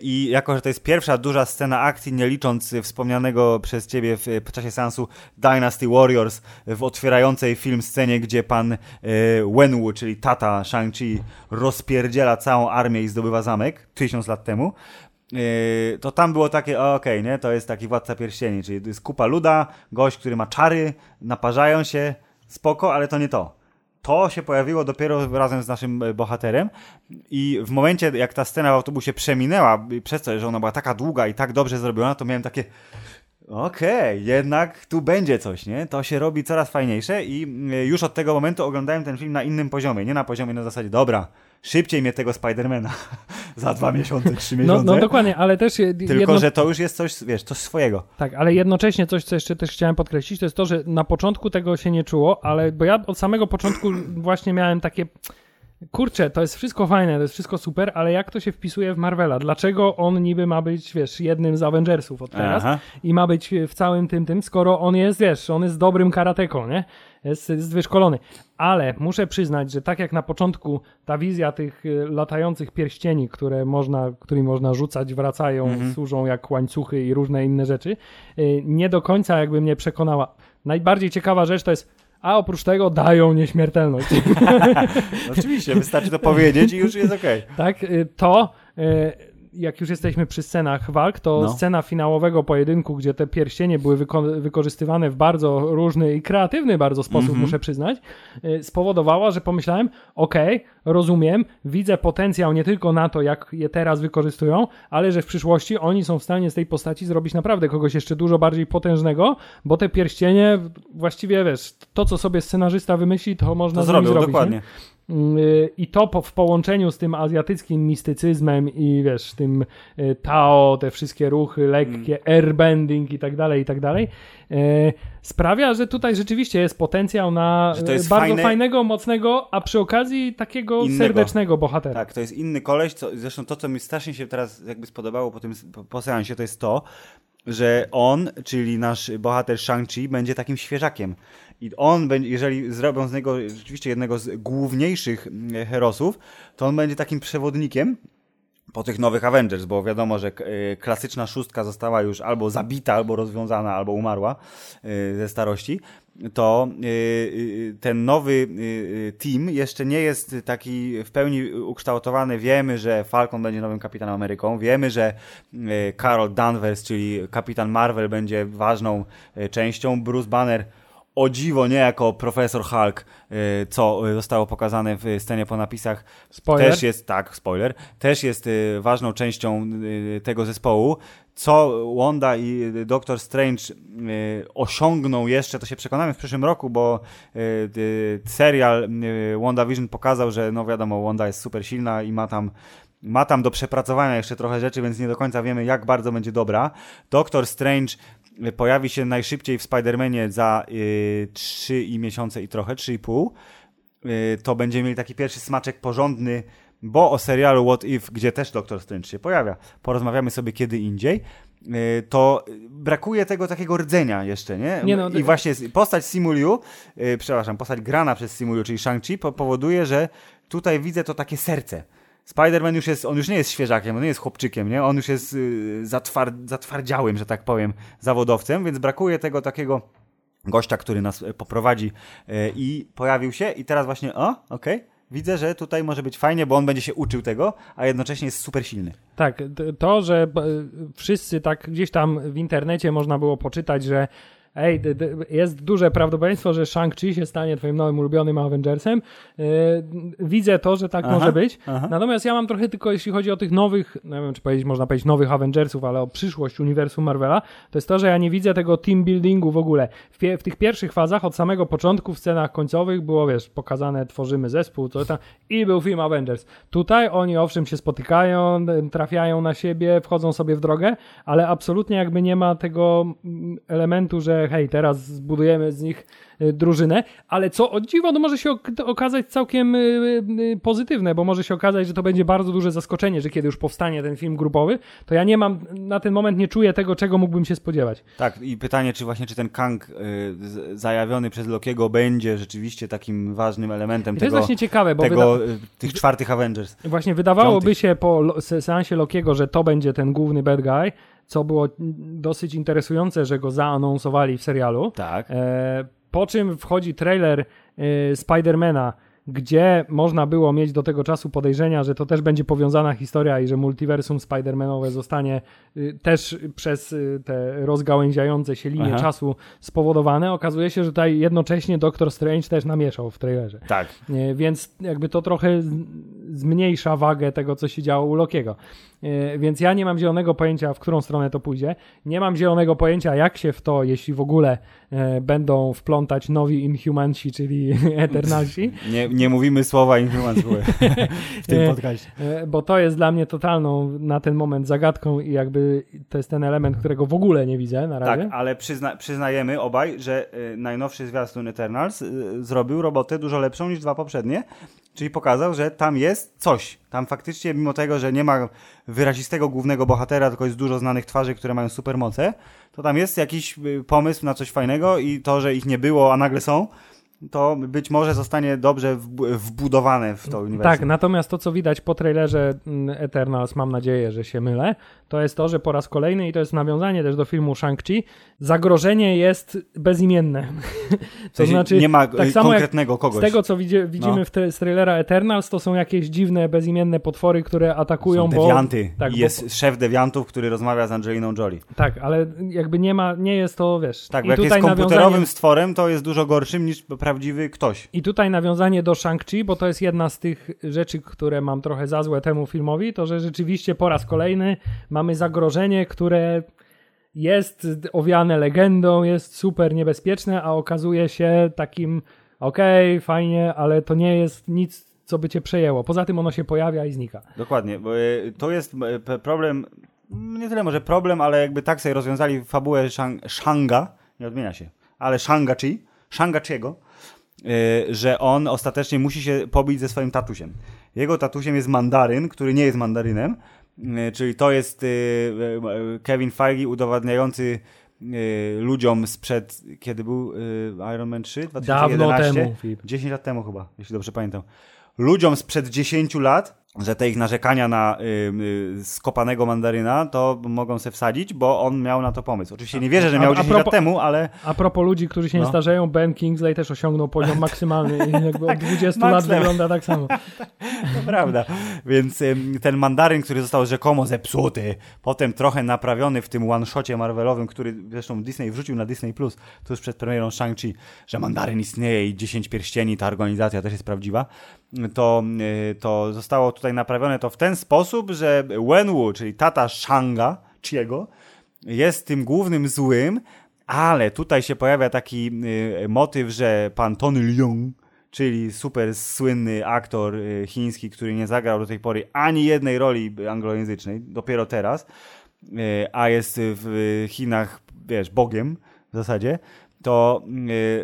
I jako, że to jest pierwsza duża scena akcji, nie licząc wspomnianego przez ciebie w, w czasie seansu Dynasty Warriors w otwierającej film scenie, gdzie pan e, Wenwu, czyli tata Shang-Chi, rozpierdziela całą armię i zdobywa zamek tysiąc lat temu, e, to tam było takie, okej, okay, nie, to jest taki Władca Pierścieni, czyli to jest kupa luda, gość, który ma czary, naparzają się, spoko, ale to nie to. To się pojawiło dopiero razem z naszym bohaterem i w momencie, jak ta scena w autobusie przeminęła, przez to, że ona była taka długa i tak dobrze zrobiona, to miałem takie okej, okay, jednak tu będzie coś, nie? To się robi coraz fajniejsze i już od tego momentu oglądałem ten film na innym poziomie, nie na poziomie na zasadzie dobra, szybciej mnie tego Spidermana za dwa miesiące, trzy miesiące. No, no dokładnie, ale też... Jedno... Tylko, że to już jest coś, wiesz, coś swojego. Tak, ale jednocześnie coś, co jeszcze też chciałem podkreślić, to jest to, że na początku tego się nie czuło, ale bo ja od samego początku właśnie miałem takie... kurczę, to jest wszystko fajne, to jest wszystko super, ale jak to się wpisuje w Marvela? Dlaczego on niby ma być, wiesz, jednym z Avengersów od teraz Aha. i ma być w całym tym, tym, skoro on jest, wiesz, on jest dobrym karateką, nie? Jest, jest wyszkolony. Ale muszę przyznać, że tak jak na początku ta wizja tych latających pierścieni, które można, którymi można rzucać, wracają, mhm. służą jak łańcuchy i różne inne rzeczy, nie do końca jakby mnie przekonała. Najbardziej ciekawa rzecz to jest, a oprócz tego dają nieśmiertelność. Oczywiście, wystarczy to powiedzieć i już jest okej. Okay. Tak, to jak już jesteśmy przy scenach walk, to no. scena finałowego pojedynku, gdzie te pierścienie były wyko- wykorzystywane w bardzo różny i kreatywny bardzo sposób, mm-hmm. muszę przyznać, spowodowała, że pomyślałem, okej, okay, rozumiem, widzę potencjał nie tylko na to, jak je teraz wykorzystują, ale że w przyszłości oni są w stanie z tej postaci zrobić naprawdę kogoś jeszcze dużo bardziej potężnego, bo te pierścienie właściwie, wiesz, to co sobie scenarzysta wymyśli, to można to zrobił, zrobić. Dokładnie. Nie? I to po, w połączeniu z tym azjatyckim mistycyzmem i wiesz, tym Tao, te wszystkie ruchy lekkie, mm. airbending i tak dalej, i tak dalej, e, sprawia, że tutaj rzeczywiście jest potencjał na jest bardzo fajne... fajnego, mocnego, a przy okazji takiego innego. Serdecznego bohatera. Tak, to jest inny koleś, co, zresztą to, co mi strasznie się teraz jakby spodobało po tym po, po seansie, to jest to, że on, czyli nasz bohater Shang-Chi, będzie takim świeżakiem. I on, jeżeli zrobią z niego rzeczywiście jednego z główniejszych herosów, to on będzie takim przewodnikiem po tych nowych Avengers, bo wiadomo, że klasyczna szóstka została już albo zabita, albo rozwiązana, albo umarła ze starości. To ten nowy team jeszcze nie jest taki w pełni ukształtowany. Wiemy, że Falcon będzie nowym Kapitanem Ameryką. Wiemy, że Carol Danvers, czyli Kapitan Marvel, będzie ważną częścią. Bruce Banner, o dziwo, nie jako profesor Hulk, co zostało pokazane w scenie po napisach. Spoiler. Też jest, tak, spoiler. Też jest ważną częścią tego zespołu. Co Wanda i Doctor Strange osiągną jeszcze, to się przekonamy w przyszłym roku, bo serial WandaVision pokazał, że no wiadomo, Wanda jest super silna i ma tam ma tam do przepracowania jeszcze trochę rzeczy, więc nie do końca wiemy, jak bardzo będzie dobra. Doctor Strange pojawi się najszybciej w Spider-Manie za y, trzy miesiące i trochę, trzy i pół. Y, to będziemy mieli taki pierwszy smaczek porządny, bo o serialu What If, gdzie też Doctor Strange się pojawia, porozmawiamy sobie kiedy indziej, y, to brakuje tego takiego rdzenia jeszcze, nie? nie no, I właśnie postać Simu Liu, y, przepraszam, postać grana przez Simu Liu, czyli Shang-Chi, po- powoduje, że tutaj widzę to takie serce. Spider-Man już jest, on już nie jest świeżakiem, on nie jest chłopczykiem, nie? On już jest y, zatwar- zatwardziałym, że tak powiem, zawodowcem, więc brakuje tego takiego gościa, który nas y, poprowadzi y, i pojawił się i teraz właśnie, o, okej, okay, widzę, że tutaj może być fajnie, bo on będzie się uczył tego, a jednocześnie jest super silny. Tak, to, że wszyscy tak gdzieś tam w internecie można było poczytać, że ej, d- d- jest duże prawdopodobieństwo, że Shang-Chi się stanie twoim nowym ulubionym Avengersem. Yy, widzę to, że tak aha, może być. Aha. Natomiast ja mam trochę tylko, jeśli chodzi o tych nowych, nie wiem, czy powiedzieć, można powiedzieć nowych Avengersów, ale o przyszłość uniwersum Marvela, to jest to, że ja nie widzę tego team buildingu w ogóle. W, pie- w tych pierwszych fazach od samego początku w scenach końcowych było, wiesz, pokazane tworzymy zespół, co tam i był film Avengers. Tutaj oni owszem się spotykają, trafiają na siebie, wchodzą sobie w drogę, ale absolutnie jakby nie ma tego elementu, że hej, teraz zbudujemy z nich drużynę, ale co o dziwo, no może się okazać całkiem pozytywne, bo może się okazać, że to będzie bardzo duże zaskoczenie, że kiedy już powstanie ten film grupowy, to ja nie mam, na ten moment nie czuję tego, czego mógłbym się spodziewać. Tak, i pytanie, czy właśnie, czy ten Kang y, zajawiony przez Lokiego będzie rzeczywiście takim ważnym elementem tego, to jest właśnie ciekawe, bo tego, wyda- tych czwartych Avengers. Właśnie wydawałoby piątych. się po lo- seansie Lokiego, że to będzie ten główny bad guy, co było dosyć interesujące, że go zaanonsowali w serialu. Tak. E, po czym wchodzi trailer y, Spidermana, gdzie można było mieć do tego czasu podejrzenia, że to też będzie powiązana historia i że multiversum Spidermanowe zostanie y, też przez y, te rozgałęziające się linie Aha. czasu spowodowane. Okazuje się, że tutaj jednocześnie Doctor Strange też namieszał w trailerze. Tak. Y, więc jakby to trochę z, zmniejsza wagę tego, co się działo u Lokiego. Y, więc ja nie mam zielonego pojęcia, w którą stronę to pójdzie. Nie mam zielonego pojęcia, jak się w to, jeśli w ogóle y, będą wplątać nowi Inhumansi, czyli Eternalsi. Nie, nie mówimy słowa Inhumans w tym podcaście. Bo to jest dla mnie totalną na ten moment zagadką i jakby to jest ten element, którego w ogóle nie widzę na razie. Tak, ale przyzna- przyznajemy obaj, że y, najnowszy zwiastun Eternals y, zrobił robotę dużo lepszą niż dwa poprzednie Czyli pokazał, że tam jest coś. Tam faktycznie, mimo tego, że nie ma wyrazistego głównego bohatera, tylko jest dużo znanych twarzy, które mają supermoce, to tam jest jakiś pomysł na coś fajnego i to, że ich nie było, a nagle są, to być może zostanie dobrze wbudowane w to uniwersum. Tak, natomiast to, co widać po trailerze Eternals, mam nadzieję, że się mylę, to jest to, że po raz kolejny, i to jest nawiązanie też do filmu Shang-Chi, zagrożenie jest bezimienne. W sensie to znaczy, nie ma tak konkretnego kogoś. Z tego, co widzi, widzimy no. w tre- z trailera Eternals, to są jakieś dziwne, bezimienne potwory, które atakują. Są dewianty. Bo, tak, I jest bo... szef dewiantów, który rozmawia z Angeliną Jolie. Tak, ale jakby nie ma, nie jest to, wiesz... Tak, bo jak jest komputerowym nawiązanie... stworem, to jest dużo gorszym niż prawdziwy ktoś. I tutaj nawiązanie do Shang-Chi, bo to jest jedna z tych rzeczy, które mam trochę za złe temu filmowi, to że rzeczywiście po raz kolejny mamy zagrożenie, które jest owiane legendą, jest super niebezpieczne, a okazuje się takim okej, okay, fajnie, ale to nie jest nic, co by cię przejęło. Poza tym ono się pojawia i znika. Dokładnie, bo to jest problem, nie tyle może problem, ale jakby tak sobie rozwiązali fabułę Shang- Shanga, nie odmienia się, ale Shang-Chi, Shang-Chi'ego, że on ostatecznie musi się pobić ze swoim tatusiem. Jego tatusiem jest Mandaryn, który nie jest Mandarynem, czyli to jest Kevin Feige udowadniający ludziom sprzed, kiedy był Iron Man trzy? dwa tysiące jedenaście? Dawno temu. dziesięć lat temu chyba, jeśli dobrze pamiętam. Ludziom sprzed dziesięciu lat, że te ich narzekania na skopanego Mandaryna to mogą se wsadzić, bo on miał na to pomysł. Oczywiście nie wierzę, że miał dziesięć lat temu, ale... A propos ludzi, którzy się nie no. starzeją, Ben Kingsley też osiągnął poziom maksymalny i jakby od dwudziestu lat wygląda tak samo. To prawda. Więc ten Mandaryn, który został rzekomo zepsuty, potem trochę naprawiony w tym one-shocie Marvelowym, który zresztą Disney wrzucił na Disney Plus tuż przed premierą Shang-Chi, że Mandaryn istnieje i dziesięć pierścieni, ta organizacja też jest prawdziwa, to, to zostało tutaj naprawione to w ten sposób, że Wenwu, czyli tata Shanga, Chiego, jest tym głównym złym, ale tutaj się pojawia taki y, motyw, że pan Tony Leung, czyli super słynny aktor y, chiński, który nie zagrał do tej pory ani jednej roli anglojęzycznej, dopiero teraz, y, a jest w y, Chinach, wiesz, bogiem w zasadzie, to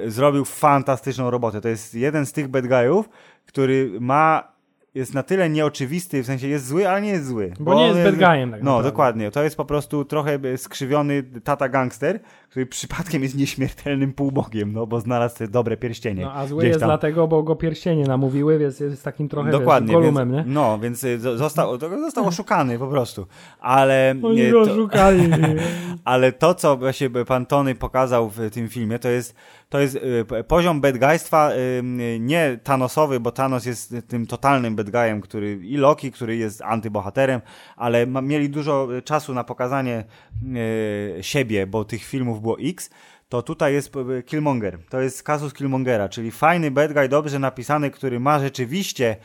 y, zrobił fantastyczną robotę. To jest jeden z tych bad guyów, który ma jest na tyle nieoczywisty, w sensie jest zły, ale nie jest zły. Bo, bo nie jest bad guyem. Tak no, naprawdę. Dokładnie. To jest po prostu trochę skrzywiony tata gangster, który przypadkiem jest nieśmiertelnym półbogiem, no bo znalazł sobie dobre pierścienie. No, a zły jest tam. Dlatego, bo go pierścienie namówiły, więc jest takim trochę dokładnie, wiesz, Golumem, więc, nie? No, więc został, został oszukany po prostu. Ale... Oni go to, oszukali. Ale to, co właśnie pan Tony pokazał w tym filmie, to jest To jest y, poziom bad guy'stwa y, nie Thanosowy, bo Thanos jest tym totalnym bad guy'em, który i Loki, który jest antybohaterem, ale ma, mieli dużo czasu na pokazanie y, siebie, bo tych filmów było X, to tutaj jest Killmonger. To jest kasus Killmongera, czyli fajny bad guy, dobrze napisany, który ma rzeczywiście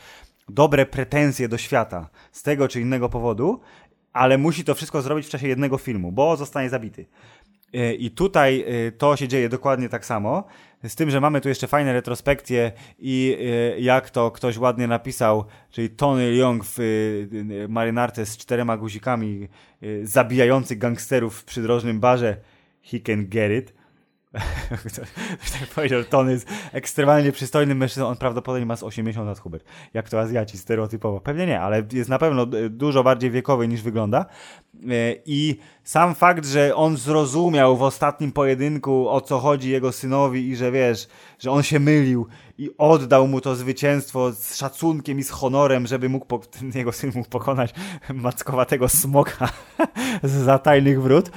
dobre pretensje do świata z tego czy innego powodu, ale musi to wszystko zrobić w czasie jednego filmu, bo zostanie zabity. I tutaj to się dzieje dokładnie tak samo, z tym, że mamy tu jeszcze fajne retrospekcje i jak to ktoś ładnie napisał, czyli Tony Leung w marynarce z czterema guzikami zabijający gangsterów w przydrożnym barze, he can get it. Tak powiedział, Tony jest ekstremalnie przystojnym mężczyzną, on prawdopodobnie ma z osiemdziesiąt lat, Hubert, jak to Azjaci stereotypowo, pewnie nie, ale jest na pewno dużo bardziej wiekowy niż wygląda i sam fakt, że on zrozumiał w ostatnim pojedynku, o co chodzi jego synowi i że wiesz, że on się mylił i oddał mu to zwycięstwo z szacunkiem i z honorem, żeby mógł po... jego syn mógł pokonać mackowatego smoka z zatajnych wrót.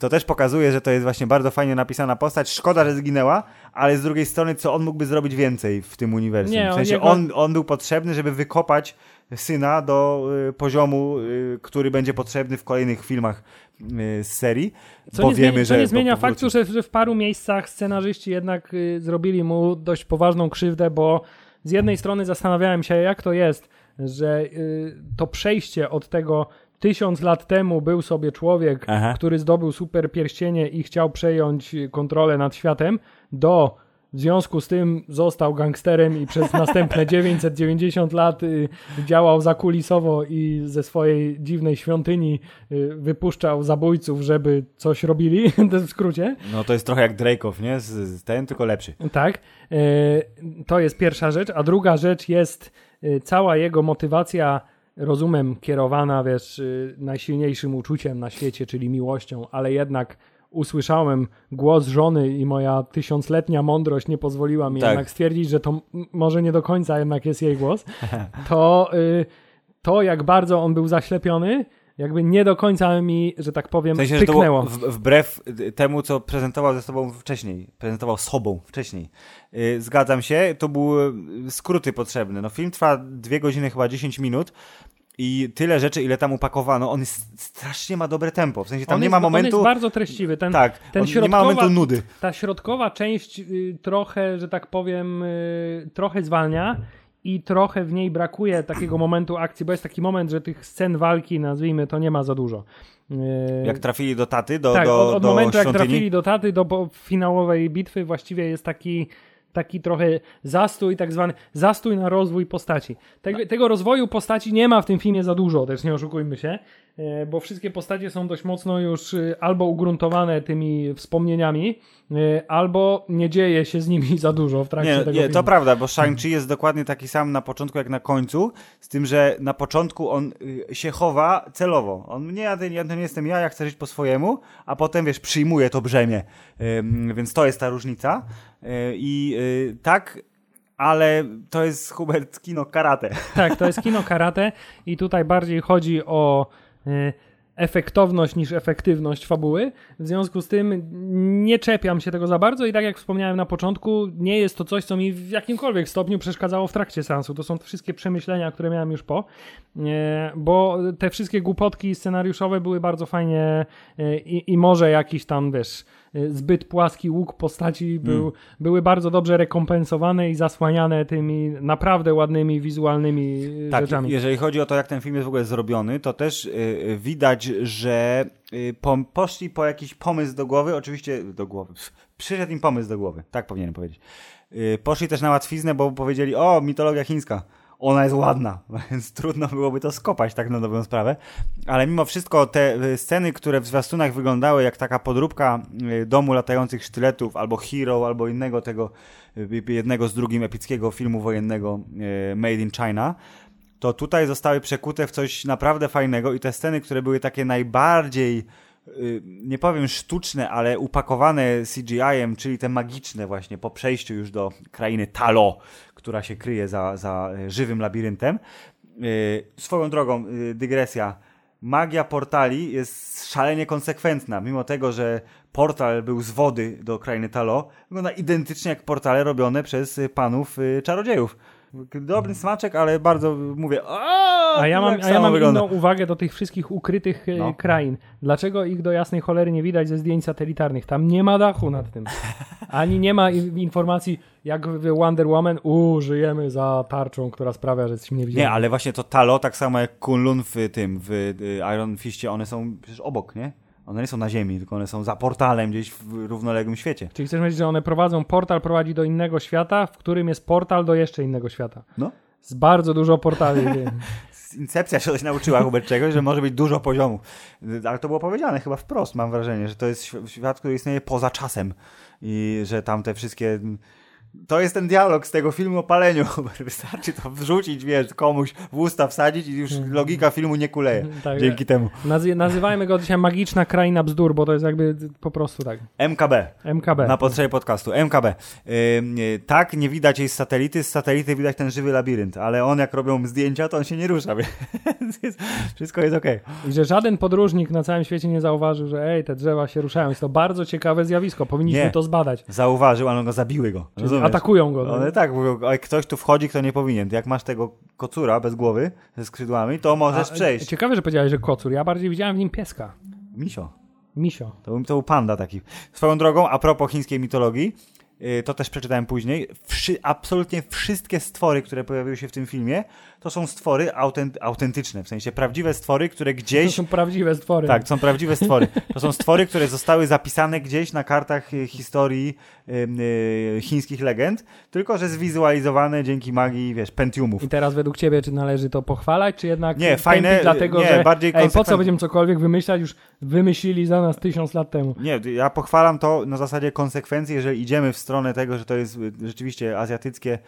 To też pokazuje, że to jest właśnie bardzo fajnie napisana postać. Szkoda, że zginęła, ale z drugiej strony, co on mógłby zrobić więcej w tym uniwersum? Nie, w sensie jego... on, on był potrzebny, żeby wykopać syna do y, poziomu, y, który będzie potrzebny w kolejnych filmach y, z serii. Co bo nie, wiemy, zmieni, że co nie zmienia faktu, że, że w paru miejscach scenarzyści jednak y, zrobili mu dość poważną krzywdę, bo z jednej strony zastanawiałem się, jak to jest, że y, to przejście od tego Tysiąc lat temu był sobie człowiek, Aha. który zdobył super pierścienie i chciał przejąć kontrolę nad światem, do W związku z tym został gangsterem i przez następne dziewięćset dziewięćdziesiąt lat działał zakulisowo i ze swojej dziwnej świątyni wypuszczał zabójców, żeby coś robili, w skrócie. No to jest trochę jak Drake'ów, nie? Ten tylko lepszy. Tak. To jest pierwsza rzecz. A druga rzecz jest cała jego motywacja rozumem kierowana, wiesz, najsilniejszym uczuciem na świecie, czyli miłością, ale jednak usłyszałem głos żony i moja tysiącletnia mądrość nie pozwoliła mi tak. jednak stwierdzić, że to m- może nie do końca jednak jest jej głos, to, y- to jak bardzo on był zaślepiony, jakby nie do końca mi, że tak powiem, w sensie, pyknęło. W- wbrew temu, co prezentował ze sobą wcześniej, prezentował sobą wcześniej. Yy, zgadzam się, to były skróty potrzebne. No, film trwa dwie godziny, chyba dziesięć minut. I tyle rzeczy, ile tam upakowano, on jest, strasznie ma dobre tempo. W sensie tam on nie jest, ma momentu... On jest bardzo treściwy. Ten, tak, ten środkowa, nie ma momentu nudy. Ta środkowa część y, trochę, że tak powiem, y, trochę zwalnia i trochę w niej brakuje takiego momentu akcji, bo jest taki moment, że tych scen walki, nazwijmy to, nie ma za dużo. Y, jak trafili do taty, do tak, do, od, od do momentu świątyni. Jak trafili do taty, do finałowej bitwy właściwie jest taki... taki trochę zastój, tak zwany zastój na rozwój postaci. Tego, tego rozwoju postaci nie ma w tym filmie za dużo, też nie oszukujmy się, bo wszystkie postacie są dość mocno już albo ugruntowane tymi wspomnieniami, albo nie dzieje się z nimi za dużo w trakcie nie, tego nie, filmu. Nie, to prawda, bo Shang-Chi jest dokładnie taki sam na początku jak na końcu, z tym, że na początku on się chowa celowo. On nie, ja to ja, nie jestem ja, ja chcę żyć po swojemu, a potem, wiesz, przyjmuje to brzemię. Więc to jest ta różnica. I yy, tak, ale to jest, Hubert, kino karate. Tak, to jest kino karate i tutaj bardziej chodzi o yy, efektowność niż efektywność fabuły. W związku z tym nie czepiam się tego za bardzo i tak jak wspomniałem na początku, nie jest to coś, co mi w jakimkolwiek stopniu przeszkadzało w trakcie seansu. To są wszystkie przemyślenia, które miałem już po, yy, bo te wszystkie głupotki scenariuszowe były bardzo fajnie yy, i może jakiś tam, wiesz... zbyt płaski łuk postaci był, hmm. były bardzo dobrze rekompensowane i zasłaniane tymi naprawdę ładnymi, wizualnymi tak, rzeczami. Tak, jeżeli chodzi o to, jak ten film jest w ogóle zrobiony, to też yy, widać, że yy, po, poszli po jakiś pomysł do głowy, oczywiście do głowy, przyszedł im pomysł do głowy, tak powinienem powiedzieć. Yy, poszli też na łatwiznę, bo powiedzieli, o, mitologia chińska. Ona jest ładna, więc trudno byłoby to skopać tak na dobrą sprawę, ale mimo wszystko te sceny, które w zwiastunach wyglądały jak taka podróbka domu latających sztyletów, albo Hero, albo innego tego jednego z drugim epickiego filmu wojennego Made in China, to tutaj zostały przekute w coś naprawdę fajnego i te sceny, które były takie najbardziej, nie powiem sztuczne, ale upakowane C G I-em, czyli te magiczne właśnie po przejściu już do krainy Ta Lo, która się kryje za, za żywym labiryntem. Yy, swoją drogą, yy, dygresja. Magia portali jest szalenie konsekwentna, mimo tego, że portal był z wody do krainy Ta Lo, wygląda identycznie jak portale robione przez panów yy, czarodziejów. Dobry smaczek, ale bardzo mówię aaa, a ja mam, a ja mam inną uwagę do tych wszystkich ukrytych no. krain. Dlaczego ich do jasnej cholery nie widać ze zdjęć satelitarnych? Tam nie ma dachu nad tym. Ani nie ma informacji jak w Wonder Woman, u żyjemy za tarczą, która sprawia, że jesteśmy niewidzialni. Nie, ale właśnie to Ta Lo, tak samo jak Kunlun w tym, w Iron Fistie, one są przecież obok, nie? One nie są na ziemi, tylko one są za portalem gdzieś w równoległym świecie. Czyli chcesz powiedzieć, że one prowadzą, portal prowadzi do innego świata, w którym jest portal do jeszcze innego świata. No. Z bardzo dużo portali. Incepcja się coś nauczyła, Hubert, czegoś, że może być dużo poziomów. Ale to było powiedziane chyba wprost, mam wrażenie, że to jest świat, który istnieje poza czasem i że tam te wszystkie... To jest ten dialog z tego filmu o paleniu. Wystarczy to wrzucić, wiesz, komuś w usta wsadzić i już logika filmu nie kuleje tak, dzięki temu. Nazy- nazywajmy go dzisiaj Magiczna Kraina Bzdur, bo to jest jakby po prostu tak. M K B. M K B. Na potrzebie podcastu. M K B. Yy, tak, nie widać jej z satelity. Z satelity widać ten żywy labirynt, ale on jak robią zdjęcia, to on się nie rusza. Wszystko jest okej. Okay. I że żaden podróżnik na całym świecie nie zauważył, że ej, te drzewa się ruszają. Jest to bardzo ciekawe zjawisko. Powinniśmy nie. to zbadać. Zauważył, ale go zabiły go. Rozumiem? Atakują go. No. One tak, mówią, jak ktoś tu wchodzi, kto nie powinien. Jak masz tego kocura bez głowy, ze skrzydłami, to możesz A, przejść. Ciekawe, że powiedziałeś, że kocur. Ja bardziej widziałem w nim pieska. Misio. Misio. To, to był panda taki. Swoją drogą, a propos chińskiej mitologii, to też przeczytałem później, wszy, absolutnie wszystkie stwory, które pojawiły się w tym filmie, to są stwory autent, autentyczne, w sensie prawdziwe stwory, które gdzieś... To są prawdziwe stwory. Tak, są prawdziwe stwory. To są stwory, które zostały zapisane gdzieś na kartach historii yy, chińskich legend, tylko że zwizualizowane dzięki magii, wiesz, pentiumów. I teraz według ciebie, czy należy to pochwalać, czy jednak... Nie, fajne, dlatego, nie, że, bardziej ej, po co będziemy cokolwiek wymyślać, już wymyślili za nas tysiąc lat temu. Nie, ja pochwalam to na zasadzie konsekwencji, jeżeli idziemy w stronę stronę tego, że to jest rzeczywiście azjatyckie e,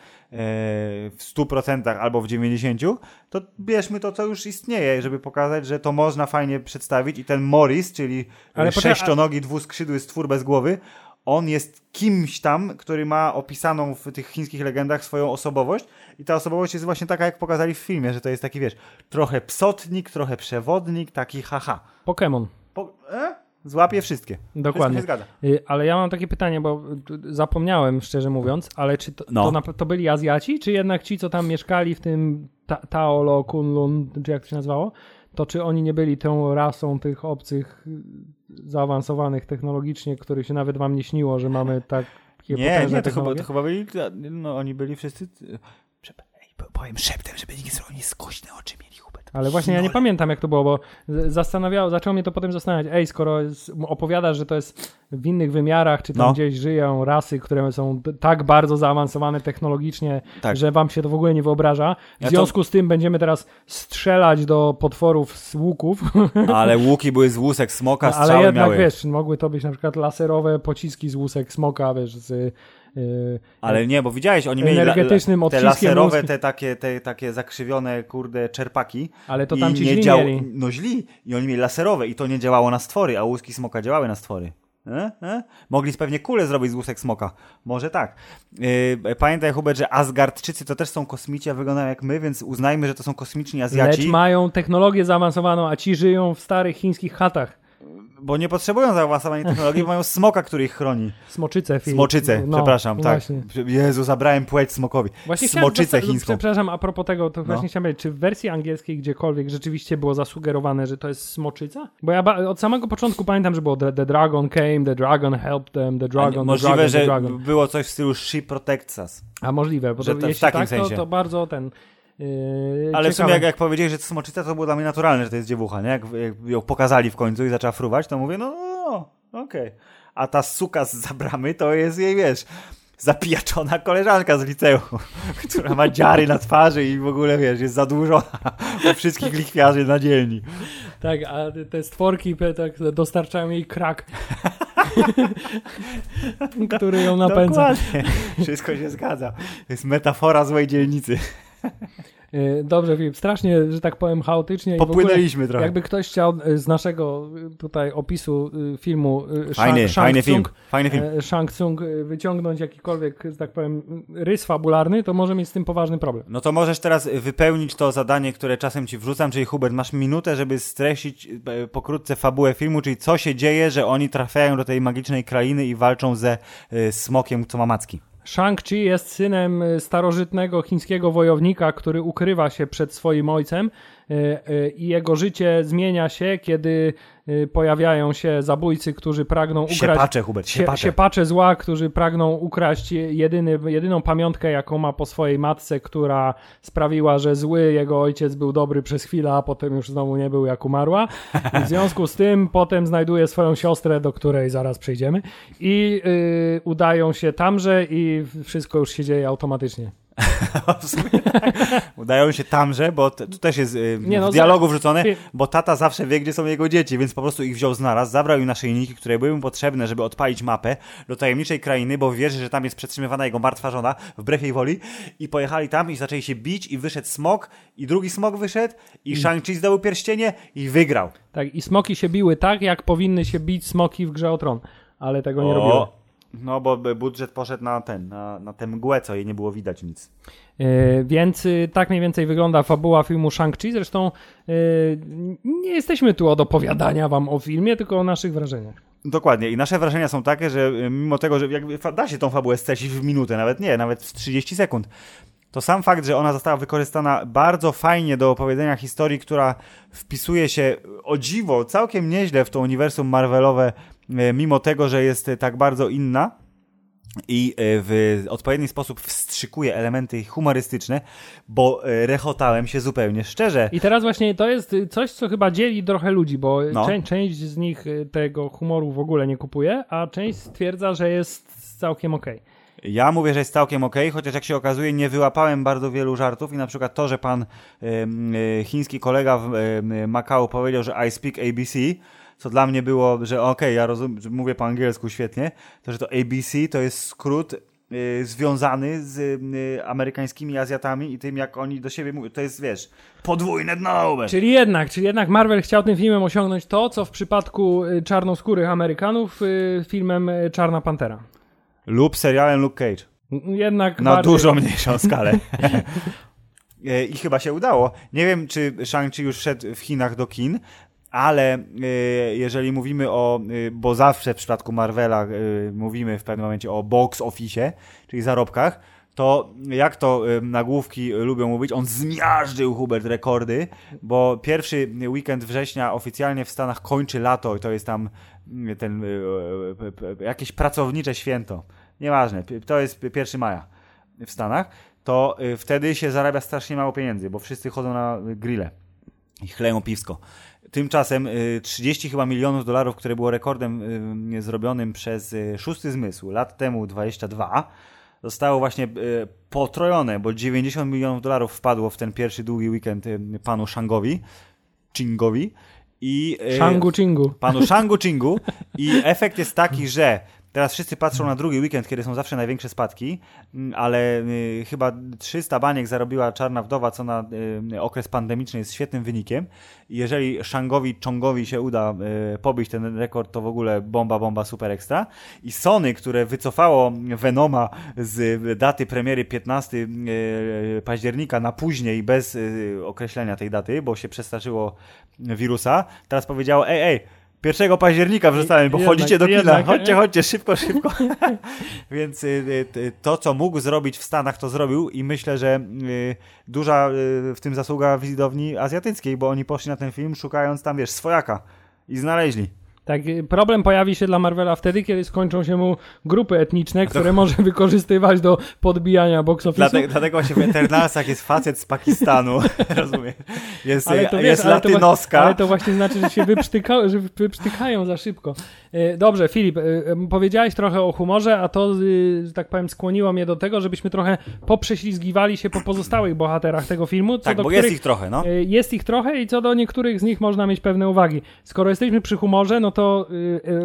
w stu procentach albo w dziewięćdziesięciu procentach, to bierzmy to, co już istnieje, żeby pokazać, że to można fajnie przedstawić i ten Morris, czyli ale sześcionogi, a... dwuskrzydły stwór bez głowy, on jest kimś tam, który ma opisaną w tych chińskich legendach swoją osobowość i ta osobowość jest właśnie taka, jak pokazali w filmie, że to jest taki, wiesz, trochę psotnik, trochę przewodnik, taki haha. Pokémon. Po... E? Złapie wszystkie. Dokładnie. Wszystko się zgadza. Ale ja mam takie pytanie, bo zapomniałem, szczerze mówiąc, ale czy to, no. to, na, to byli Azjaci, czy jednak ci, co tam mieszkali w tym ta, Ta Lo, Kunlun, czy jak to się nazywało, to czy oni nie byli tą rasą tych obcych, zaawansowanych technologicznie, których się nawet wam nie śniło, że mamy tak... Nie, nie, to chyba, to chyba byli... No oni byli wszyscy... Powiem szeptem, żeby nikt zrobił, nie skośne oczy mieli. Ale właśnie ja nie pamiętam, jak to było, bo zastanawiało, zaczęło mnie to potem zastanawiać. Ej, skoro opowiadasz, że to jest w innych wymiarach, czy tam no. gdzieś żyją rasy, które są tak bardzo zaawansowane technologicznie, tak. że wam się to w ogóle nie wyobraża. W ja związku to... z tym będziemy teraz strzelać do potworów z łuków. Ale łuki były z łusek smoka, strzały miały. Ale jednak miały. Wiesz, mogły to być na przykład laserowe pociski z łusek smoka, wiesz, z... Yy, ale nie, bo widziałeś, oni mieli la, la, te laserowe, te takie, te takie zakrzywione, kurde, czerpaki. Ale to tam i ci nie dział... mieli. No źli. I oni mieli laserowe i to nie działało na stwory, a łuski smoka działały na stwory. E? E? Mogli pewnie kulę zrobić z łusek smoka. Może tak. Yy, pamiętaj, Hubert, że Asgardczycy to też są kosmici, a wyglądają jak my, więc uznajmy, że to są kosmiczni Azjaci. Lecz mają technologię zaawansowaną, a ci żyją w starych chińskich chatach. Bo nie potrzebują zaawansowanej technologii, bo mają smoka, który ich chroni. Smoczyce. Film. Smoczyce, no, przepraszam. Tak. Jezu, zabrałem płeć smokowi. Właśnie smoczycę chińską. Przepraszam, a propos tego, to no. właśnie chciałem powiedzieć, czy w wersji angielskiej gdziekolwiek rzeczywiście było zasugerowane, że to jest smoczyca? Bo ja ba- od samego początku pamiętam, że było the, the dragon came, the dragon helped them, the dragon, nie, możliwe, the dragon, the dragon. Że było coś w stylu she protects us. A możliwe, bo że to, to, jeśli w takim tak, sensie. To, to bardzo ten... Yy, ale w sumie jak, jak powiedzieli, że to smoczyca, to było dla mnie naturalne, że to jest dziewucha, nie? Jak, jak ją pokazali w końcu i zaczęła fruwać, to mówię, no, no okej. Okay. A ta suka z zabramy to jest jej, wiesz, zapijaczona koleżanka z liceum, która ma dziary na twarzy i w ogóle, wiesz, jest zadłużona u wszystkich lichwiarzy na dzielni. Tak, a te stworki tak dostarczają jej krak, który ją napędza. Dokładnie. Wszystko się zgadza. To jest metafora złej dzielnicy. Dobrze, Filip, strasznie, że tak powiem, chaotycznie. Popłynęliśmy i w ogóle, trochę. Jakby ktoś chciał z naszego tutaj opisu filmu fajny, Shang, fajny Shang Tsung, film, fajny film. Shang Tsung wyciągnąć jakikolwiek, że tak powiem, rys fabularny, to może mieć z tym poważny problem. No to możesz teraz wypełnić to zadanie, które czasem ci wrzucam, czyli Hubert, masz minutę, żeby streścić pokrótce fabułę filmu, czyli co się dzieje, że oni trafiają do tej magicznej krainy i walczą ze smokiem, co ma macki. Shang-Chi jest synem starożytnego chińskiego wojownika, który ukrywa się przed swoim ojcem i jego życie zmienia się, kiedy pojawiają się zabójcy, którzy pragną ukraść... Siepacze, Hubert, siepacze. Siepacze zła, którzy pragną ukraść jedyny, jedyną pamiątkę, jaką ma po swojej matce, która sprawiła, że zły jego ojciec był dobry przez chwilę, a potem już znowu nie był, jak umarła. I w związku z tym potem znajduje swoją siostrę, do której zaraz przejdziemy i yy, udają się tamże i wszystko już się dzieje automatycznie. Udają się tamże, bo to też jest yy, nie, no, w dialogu wrzucone, bo tata zawsze wie, gdzie są jego dzieci, więc po prostu ich wziął znalazł, zabrał im naszyjniki, które były mu potrzebne, żeby odpalić mapę do tajemniczej krainy, bo wierzy, że tam jest przetrzymywana jego martwa żona, wbrew jej woli, i pojechali tam i zaczęli się bić i wyszedł smok i drugi smok wyszedł i Shang-Chi zdobył pierścienie i wygrał. Tak, i smoki się biły tak, jak powinny się bić smoki w Grze o Tron, ale tego nie o. robiły. No, bo budżet poszedł na ten, na, na tę mgłę, co jej nie było widać nic. Yy, więc y, tak mniej więcej wygląda fabuła filmu Shang-Chi. Zresztą yy, nie jesteśmy tu od opowiadania wam o filmie, tylko o naszych wrażeniach. Dokładnie. I nasze wrażenia są takie, że mimo tego, że jakby da się tą fabułę strzecić w minutę, nawet nie, nawet w trzydzieści sekund, to sam fakt, że ona została wykorzystana bardzo fajnie do opowiedzenia historii, która wpisuje się o dziwo całkiem nieźle w to uniwersum Marvelowe, mimo tego, że jest tak bardzo inna, i w odpowiedni sposób wstrzykuje elementy humorystyczne, bo rechotałem się zupełnie szczerze. I teraz właśnie to jest coś, co chyba dzieli trochę ludzi, bo no. część, część z nich tego humoru w ogóle nie kupuje, a część stwierdza, że jest całkiem okej. Okay. Ja mówię, że jest całkiem okej, okay, chociaż jak się okazuje, nie wyłapałem bardzo wielu żartów i na przykład to, że pan y, y, chiński kolega w y, Macau powiedział, że I speak A B C, co dla mnie było, że okej, okay, ja rozumiem, że mówię po angielsku świetnie, to, że to A B C to jest skrót y, związany z y, amerykańskimi Azjatami i tym, jak oni do siebie mówią. To jest, wiesz, podwójne dno. Czyli jednak, czyli jednak Marvel chciał tym filmem osiągnąć to, co w przypadku czarnoskórych Amerykanów y, filmem Czarna Pantera. Lub serialem Luke Cage. Jednak na bardziej... dużo mniejszą skalę. I chyba się udało. Nie wiem, czy Shang-Chi już wszedł w Chinach do kin, ale jeżeli mówimy o, bo zawsze w przypadku Marvela mówimy w pewnym momencie o box office, czyli zarobkach, to jak to nagłówki lubią mówić, on zmiażdżył, Hubert, rekordy, bo pierwszy weekend września oficjalnie w Stanach kończy lato i to jest tam ten jakieś pracownicze święto, nieważne, to jest pierwszego maja w Stanach, to wtedy się zarabia strasznie mało pieniędzy, bo wszyscy chodzą na grille i chleją piwsko. Tymczasem trzydzieści chyba milionów dolarów, które było rekordem zrobionym przez Szósty Zmysł lat temu dwadzieścia dwa, zostało właśnie potrojone, bo dziewięćdziesiąt milionów dolarów wpadło w ten pierwszy długi weekend panu Shangowi, Chingowi, i Shangu Chingu. Panu Shangu Chingu. I efekt jest taki, że teraz wszyscy patrzą na drugi weekend, kiedy są zawsze największe spadki, ale chyba trzysta baniek zarobiła Czarna Wdowa, co na okres pandemiczny jest świetnym wynikiem. Jeżeli Shangowi Chongowi się uda pobić ten rekord, to w ogóle bomba, bomba, super ekstra. I Sony, które wycofało Venoma z daty premiery piętnastego października na później, bez określenia tej daty, bo się przestraszyło wirusa, teraz powiedziało, ej, ej, pierwszego października wrzucałem, bo jednak, chodzicie do kina. Jednak. Chodźcie, chodźcie, szybko, szybko. Więc to, co mógł zrobić w Stanach, to zrobił i myślę, że duża w tym zasługa widowni azjatyckiej, bo oni poszli na ten film szukając tam, wiesz, swojaka i znaleźli. Tak, problem pojawi się dla Marvela wtedy, kiedy skończą się mu grupy etniczne, które to... może wykorzystywać do podbijania box office'u. Dlatego, dlatego właśnie w Eternalsach jest facet z Pakistanu, rozumiem. Jest, ale to, jest wiesz, latynoska. Ale to, ale to właśnie znaczy, że się wyprztyka, że wyprztykają za szybko. Dobrze, Filip, powiedziałeś trochę o humorze, a to, że tak powiem, skłoniło mnie do tego, żebyśmy trochę poprześlizgiwali się po pozostałych bohaterach tego filmu. Co tak, do bo których, jest ich trochę, no. Jest ich trochę i co do niektórych z nich można mieć pewne uwagi. Skoro jesteśmy przy humorze, no to y,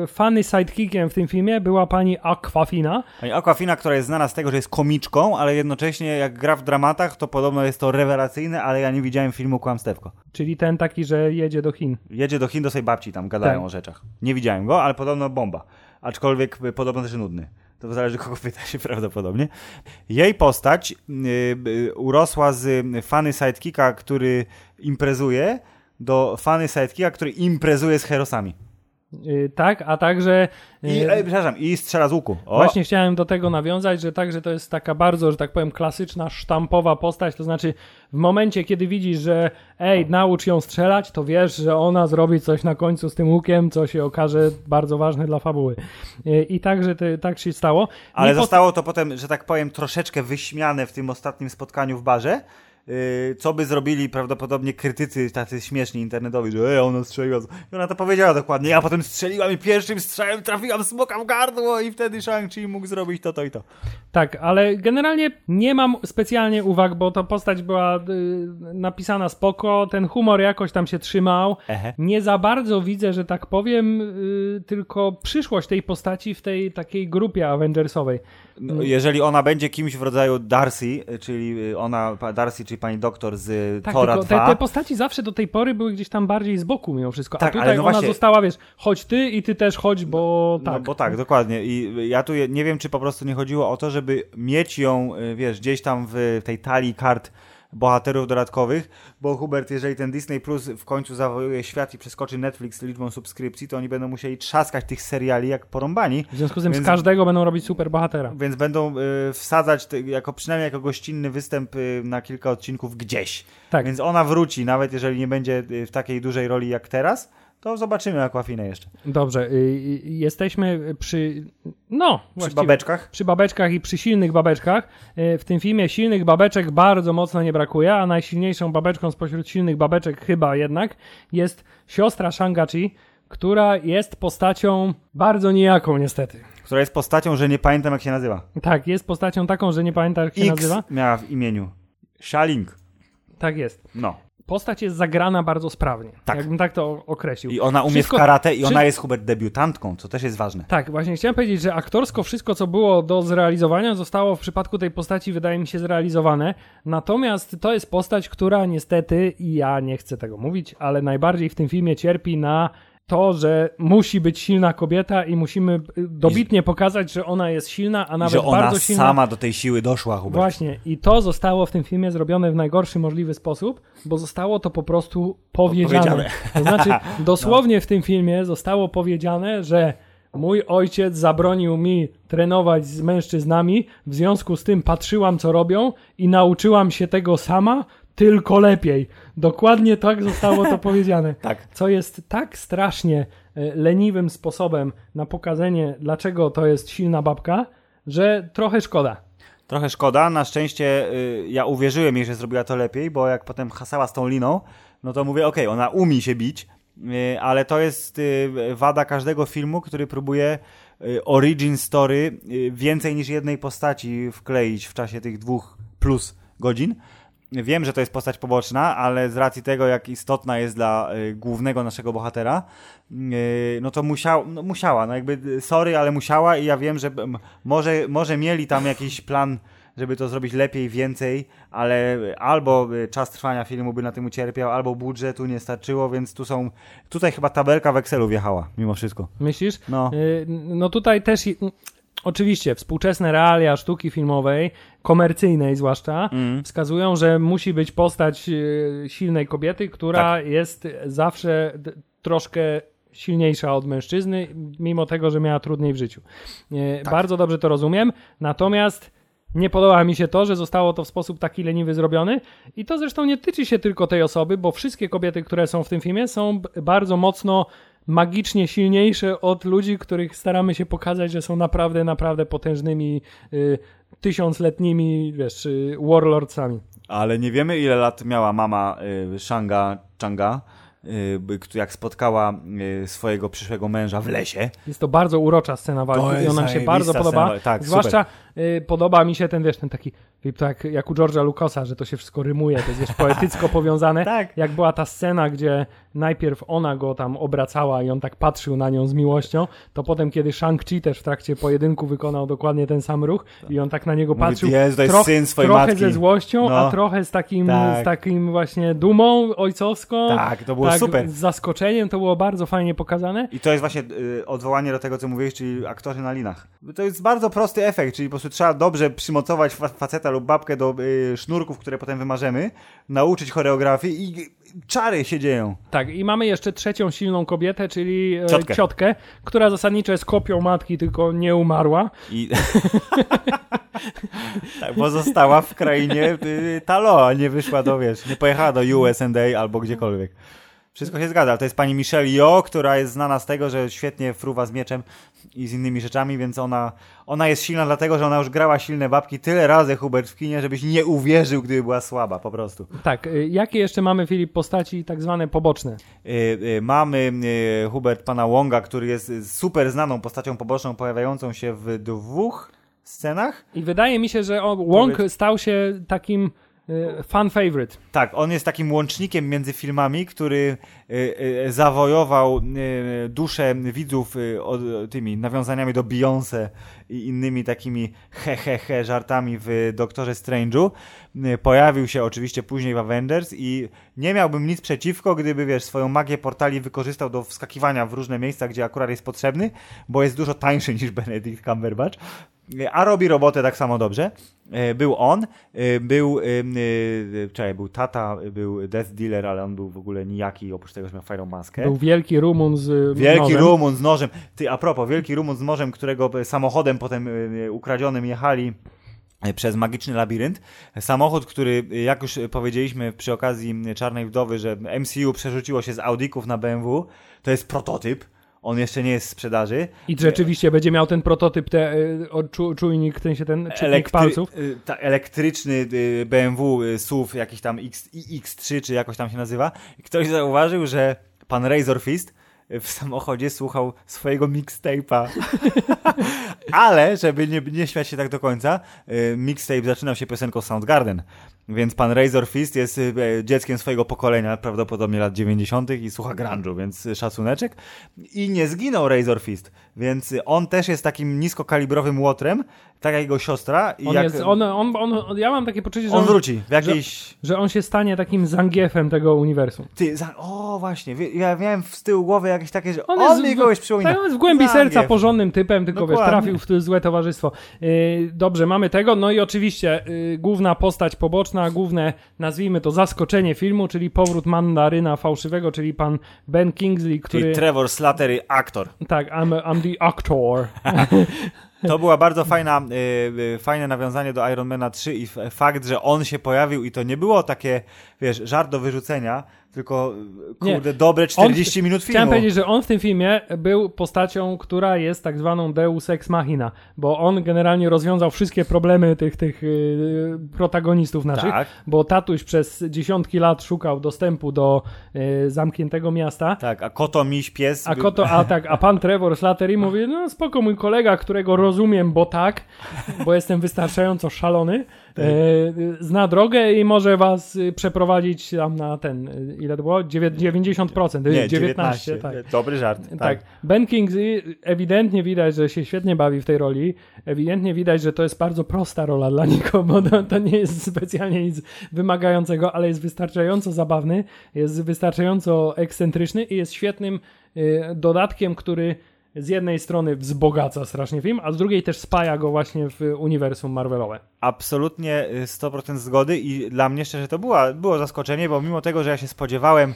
y, funny sidekickiem w tym filmie była pani Aquafina. Pani Aquafina, która jest znana z tego, że jest komiczką, ale jednocześnie jak gra w dramatach, to podobno jest to rewelacyjne, ale ja nie widziałem filmu Kłamstewko. Czyli ten taki, że jedzie do Chin. Jedzie do Chin, do swojej babci, tam gadają ten. O rzeczach. Nie widziałem go, ale podobno bomba. Aczkolwiek podobno też nudny. To zależy, kogo pyta się prawdopodobnie. Jej postać y, urosła z funny sidekicka, który imprezuje, do funny sidekicka, który imprezuje z herosami. Yy, tak, a także... Yy, I, e, przepraszam, i strzela z łuku. O. Właśnie chciałem do tego nawiązać, że także to jest taka bardzo, że tak powiem, klasyczna, sztampowa postać, to znaczy w momencie, kiedy widzisz, że ej, naucz ją strzelać, to wiesz, że ona zrobi coś na końcu z tym łukiem, co się okaże bardzo ważne dla fabuły. Yy, I także te, tak się stało. Ale Nie zostało po... to potem, że tak powiem, troszeczkę wyśmiane w tym ostatnim spotkaniu w barze, co by zrobili prawdopodobnie krytycy tacy śmieszni internetowi, że ej, ona strzeliła. I ona to powiedziała dokładnie, ja potem strzeliłam i pierwszym strzałem trafiłam smoka w gardło i wtedy Shang-Chi mógł zrobić to, to i to. Tak, ale generalnie nie mam specjalnie uwag, bo ta postać była y, napisana spoko, ten humor jakoś tam się trzymał. Ehe. Nie za bardzo widzę, że tak powiem, y, tylko przyszłość tej postaci w tej takiej grupie Avengersowej. No, jeżeli ona będzie kimś w rodzaju Darcy, czyli ona, Darcy, czyli pani doktor z tak, Thora dwa. Te, te postaci zawsze do tej pory były gdzieś tam bardziej z boku mimo wszystko, tak, a tutaj ale no ona właśnie... została, wiesz, chodź ty i ty też chodź, bo no, tak. No bo tak, dokładnie. I ja tu nie wiem, czy po prostu nie chodziło o to, żeby mieć ją, wiesz, gdzieś tam w tej talii kart bohaterów dodatkowych, bo Hubert, jeżeli ten Disney Plus w końcu zawojuje świat i przeskoczy Netflix liczbą subskrypcji, to oni będą musieli trzaskać tych seriali jak porąbani. W związku z tym więc, z każdego będą robić super bohatera. Więc będą y, wsadzać te, jako przynajmniej jako gościnny występ y, na kilka odcinków gdzieś. Tak. Więc ona wróci, nawet jeżeli nie będzie w takiej dużej roli jak teraz, to zobaczymy Aquafinę jeszcze. Dobrze, y- jesteśmy przy... No, przy babeczkach. Przy babeczkach i przy silnych babeczkach. Y- w tym filmie silnych babeczek bardzo mocno nie brakuje, a najsilniejszą babeczką spośród silnych babeczek chyba jednak jest siostra Shang-Chi, która jest postacią bardzo nijaką niestety. Która jest postacią, że nie pamiętam jak się nazywa. Tak, jest postacią taką, że nie pamiętam jak się X nazywa. Miała w imieniu. Shaling. Tak jest. No. Postać jest zagrana bardzo sprawnie. Tak. Jakbym tak to określił. I ona umie wszystko... w karate i ona czy... jest Hubert debiutantką, co też jest ważne. Tak, właśnie chciałem powiedzieć, że aktorsko wszystko, co było do zrealizowania, zostało w przypadku tej postaci, wydaje mi się, zrealizowane. Natomiast to jest postać, która niestety, i ja nie chcę tego mówić, ale najbardziej w tym filmie cierpi na to, że musi być silna kobieta i musimy dobitnie pokazać, że ona jest silna, a nawet bardzo silna. Że ona sama do tej siły doszła, Hubert. Właśnie. I to zostało w tym filmie zrobione w najgorszy możliwy sposób, bo zostało to po prostu powiedziane. powiedziane. To znaczy, dosłownie no. w tym filmie zostało powiedziane, że mój ojciec zabronił mi trenować z mężczyznami, w związku z tym patrzyłam, co robią i nauczyłam się tego sama, tylko lepiej. Dokładnie tak zostało to powiedziane. Tak. Co jest tak strasznie leniwym sposobem na pokazanie, dlaczego to jest silna babka, że trochę szkoda. Trochę szkoda. Na szczęście y, ja uwierzyłem jej, że zrobiła to lepiej, bo jak potem hasała z tą liną, no to mówię, okej, okay, ona umie się bić, y, ale to jest y, wada każdego filmu, który próbuje y, origin story y, więcej niż jednej postaci wkleić w czasie tych dwóch plus godzin. Wiem, że to jest postać poboczna, ale z racji tego, jak istotna jest dla y, głównego naszego bohatera, y, no to musiał, no musiała, no jakby sorry, ale musiała i ja wiem, że m- może, może mieli tam jakiś plan, żeby to zrobić lepiej, więcej, ale albo czas trwania filmu by na tym ucierpiał, albo budżetu nie starczyło, więc tu są, tutaj chyba tabelka w Excelu wjechała, mimo wszystko. Myślisz? No, y- no tutaj też... I- Oczywiście współczesne realia sztuki filmowej, komercyjnej zwłaszcza, mm. wskazują, że musi być postać silnej kobiety, która tak. jest zawsze d- troszkę silniejsza od mężczyzny, mimo tego, że miała trudniej w życiu. E, tak. Bardzo dobrze to rozumiem, natomiast nie podoba mi się to, że zostało to w sposób taki leniwy zrobiony i to zresztą nie tyczy się tylko tej osoby, bo wszystkie kobiety, które są w tym filmie, są b- bardzo mocno magicznie silniejsze od ludzi, których staramy się pokazać, że są naprawdę, naprawdę potężnymi, y, tysiącletnimi, wiesz, y, warlordsami. Ale nie wiemy, ile lat miała mama y, Shanga Changa, y, jak spotkała y, swojego przyszłego męża w lesie. Jest to bardzo urocza scena walki i ona mi się bardzo podoba. Tak, zwłaszcza y, podoba mi się ten, wiesz, ten taki tak jak u George'a Lucasa, że to się wszystko rymuje, to jest wiesz, poetycko powiązane. Tak. Jak była ta scena, gdzie najpierw ona go tam obracała i on tak patrzył na nią z miłością, to potem, kiedy Shang-Chi też w trakcie pojedynku wykonał dokładnie ten sam ruch i on tak na niego patrzył troch, syn swojej trochę matki. Ze złością, no. a trochę z takim, tak. z takim właśnie dumą ojcowską. Tak, to było tak, super. Z zaskoczeniem, to było bardzo fajnie pokazane. I to jest właśnie y, odwołanie do tego, co mówiłeś, czyli aktorzy na linach. To jest bardzo prosty efekt, czyli po prostu trzeba dobrze przymocować fa- faceta lub babkę do y, sznurków, które potem wymarzymy, nauczyć choreografii i y, czary się dzieją. Tak, i mamy jeszcze trzecią silną kobietę, czyli y, ciotkę. ciotkę, która zasadniczo jest kopią matki, tylko nie umarła. I... tak, bo została w krainie y, Ta Lo, a nie wyszła do, wiesz, nie pojechała do U S A albo gdziekolwiek. Wszystko się zgadza. To jest pani Michelle Yeoh, która jest znana z tego, że świetnie fruwa z mieczem i z innymi rzeczami, więc ona, ona jest silna dlatego, że ona już grała silne babki tyle razy, Hubert, w kinie, żebyś nie uwierzył, gdyby była słaba, po prostu. Tak. Jakie jeszcze mamy, Filip, postaci tak zwane poboczne? Yy, yy, mamy, yy, Hubert, pana Wonga, który jest super znaną postacią poboczną, pojawiającą się w dwóch scenach. I wydaje mi się, że on, Wong Hubert... stał się takim... fan favorite. Tak, on jest takim łącznikiem między filmami, który y, y, zawojował y, duszę widzów y, od, tymi nawiązaniami do Beyoncé i innymi takimi he, he, he żartami w Doktorze Strange'u. Y, pojawił się oczywiście później w Avengers i nie miałbym nic przeciwko, gdyby, wiesz, swoją magię portali wykorzystał do wskakiwania w różne miejsca, gdzie akurat jest potrzebny, bo jest dużo tańszy niż Benedict Cumberbatch. A robi robotę tak samo dobrze. Był on, był czekaj, był tata, był Death Dealer, ale on był w ogóle nijaki, oprócz tego, że miał fajną maskę. Był wielki Rumun z wielki nożem. Rumun z nożem. Ty, a propos, wielki Rumun z nożem, którego samochodem potem ukradzionym jechali przez magiczny labirynt. Samochód, który, jak już powiedzieliśmy przy okazji Czarnej Wdowy, że M C U przerzuciło się z Audików na B M W, to jest prototyp. On jeszcze nie jest w sprzedaży. I rzeczywiście będzie miał ten prototyp, te, czu, czujnik, ten się ten czujnik palców. Ta, elektryczny B M W S U V, jakiś tam X trzy, czy jakoś tam się nazywa. Ktoś zauważył, że pan Razor Fist w samochodzie słuchał swojego mixtape'a. Ale, żeby nie, nie śmiać się tak do końca, mixtape zaczynał się piosenką Soundgarden. Więc pan Razor Fist jest dzieckiem swojego pokolenia, prawdopodobnie lat dziewięćdziesiątych i słucha grunge'u, więc szacuneczek. I nie zginął Razor Fist, więc on też jest takim niskokalibrowym łotrem, tak jak jego siostra. I on jak... jest, on, on, on, ja mam takie poczucie, że on, on wróci w jakiejś... Że, że on się stanie takim Zangiefem tego uniwersum. Ty, za... o właśnie, ja miałem z tyłu głowy jakieś takie, że on, on mi kogoś przypomina. Tak, on jest w głębi Zangief. Serca porządnym typem, tylko wiesz, trafił w to złe towarzystwo. Yy, dobrze, mamy tego, no i oczywiście yy, główna postać poboczna, główne, nazwijmy to, zaskoczenie filmu, czyli powrót Mandaryna fałszywego, czyli pan Ben Kingsley, który... Czyli Trevor Slattery, aktor. Tak, I'm, I'm the actor. To była bardzo fajna, y, fajne nawiązanie do Iron Mana trzy i fakt, że on się pojawił i to nie było takie, wiesz, żart do wyrzucenia, tylko kurde, nie. dobre czterdzieści on, minut filmu. Chciałem powiedzieć, że on w tym filmie był postacią, która jest tak zwaną Deus Ex Machina, bo on generalnie rozwiązał wszystkie problemy tych, tych yy, protagonistów naszych, tak. Bo tatuś przez dziesiątki lat szukał dostępu do yy, zamkniętego miasta. Tak, a koto miś pies. A, koto, a, tak, a pan Trevor Slattery mówi, no spoko, mój kolega, którego rozumiem, bo tak, bo jestem wystarczająco szalony, zna drogę i może was przeprowadzić tam na ten, ile to było? dziewięćdziesiąt procent. Nie, dziewiętnaście, dziewiętnaście tak. Dobry żart. Tak. tak. Ben Kingsley ewidentnie widać, że się świetnie bawi w tej roli. Ewidentnie widać, że to jest bardzo prosta rola dla niego, bo to, to nie jest specjalnie nic wymagającego, ale jest wystarczająco zabawny, jest wystarczająco ekscentryczny i jest świetnym dodatkiem, który z jednej strony wzbogaca strasznie film, a z drugiej też spaja go właśnie w uniwersum Marvelowe. Absolutnie sto procent zgody i dla mnie szczerze to była, było zaskoczenie, bo mimo tego, że ja się spodziewałem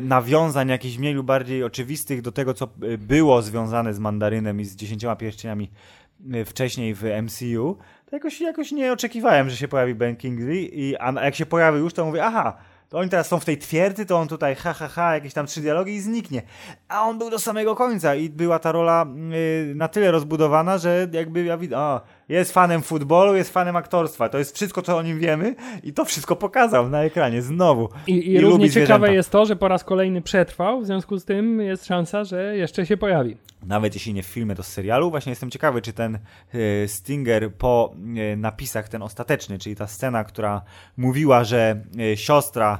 nawiązań jakichś mniej lub bardziej oczywistych do tego, co było związane z Mandarynem i z dziesięcioma pierścieniami wcześniej w M C U, to jakoś, jakoś nie oczekiwałem, że się pojawi Ben Kingsley, i, a jak się pojawił już, to mówię, aha, to oni teraz są w tej twierdzy, to on tutaj ha, ha, ha, jakieś tam trzy dialogi i zniknie. A on był do samego końca i była ta rola yy, na tyle rozbudowana, że jakby ja widzę, o, jest fanem futbolu, jest fanem aktorstwa. To jest wszystko, co o nim wiemy i to wszystko pokazał na ekranie znowu. I, i, I równie ciekawe jest to, że po raz kolejny przetrwał, w związku z tym jest szansa, że jeszcze się pojawi. Nawet jeśli nie w filmie, to z serialu. Właśnie jestem ciekawy, czy ten y, Stinger po y, napisach, ten ostateczny, czyli ta scena, która mówiła, że y, siostra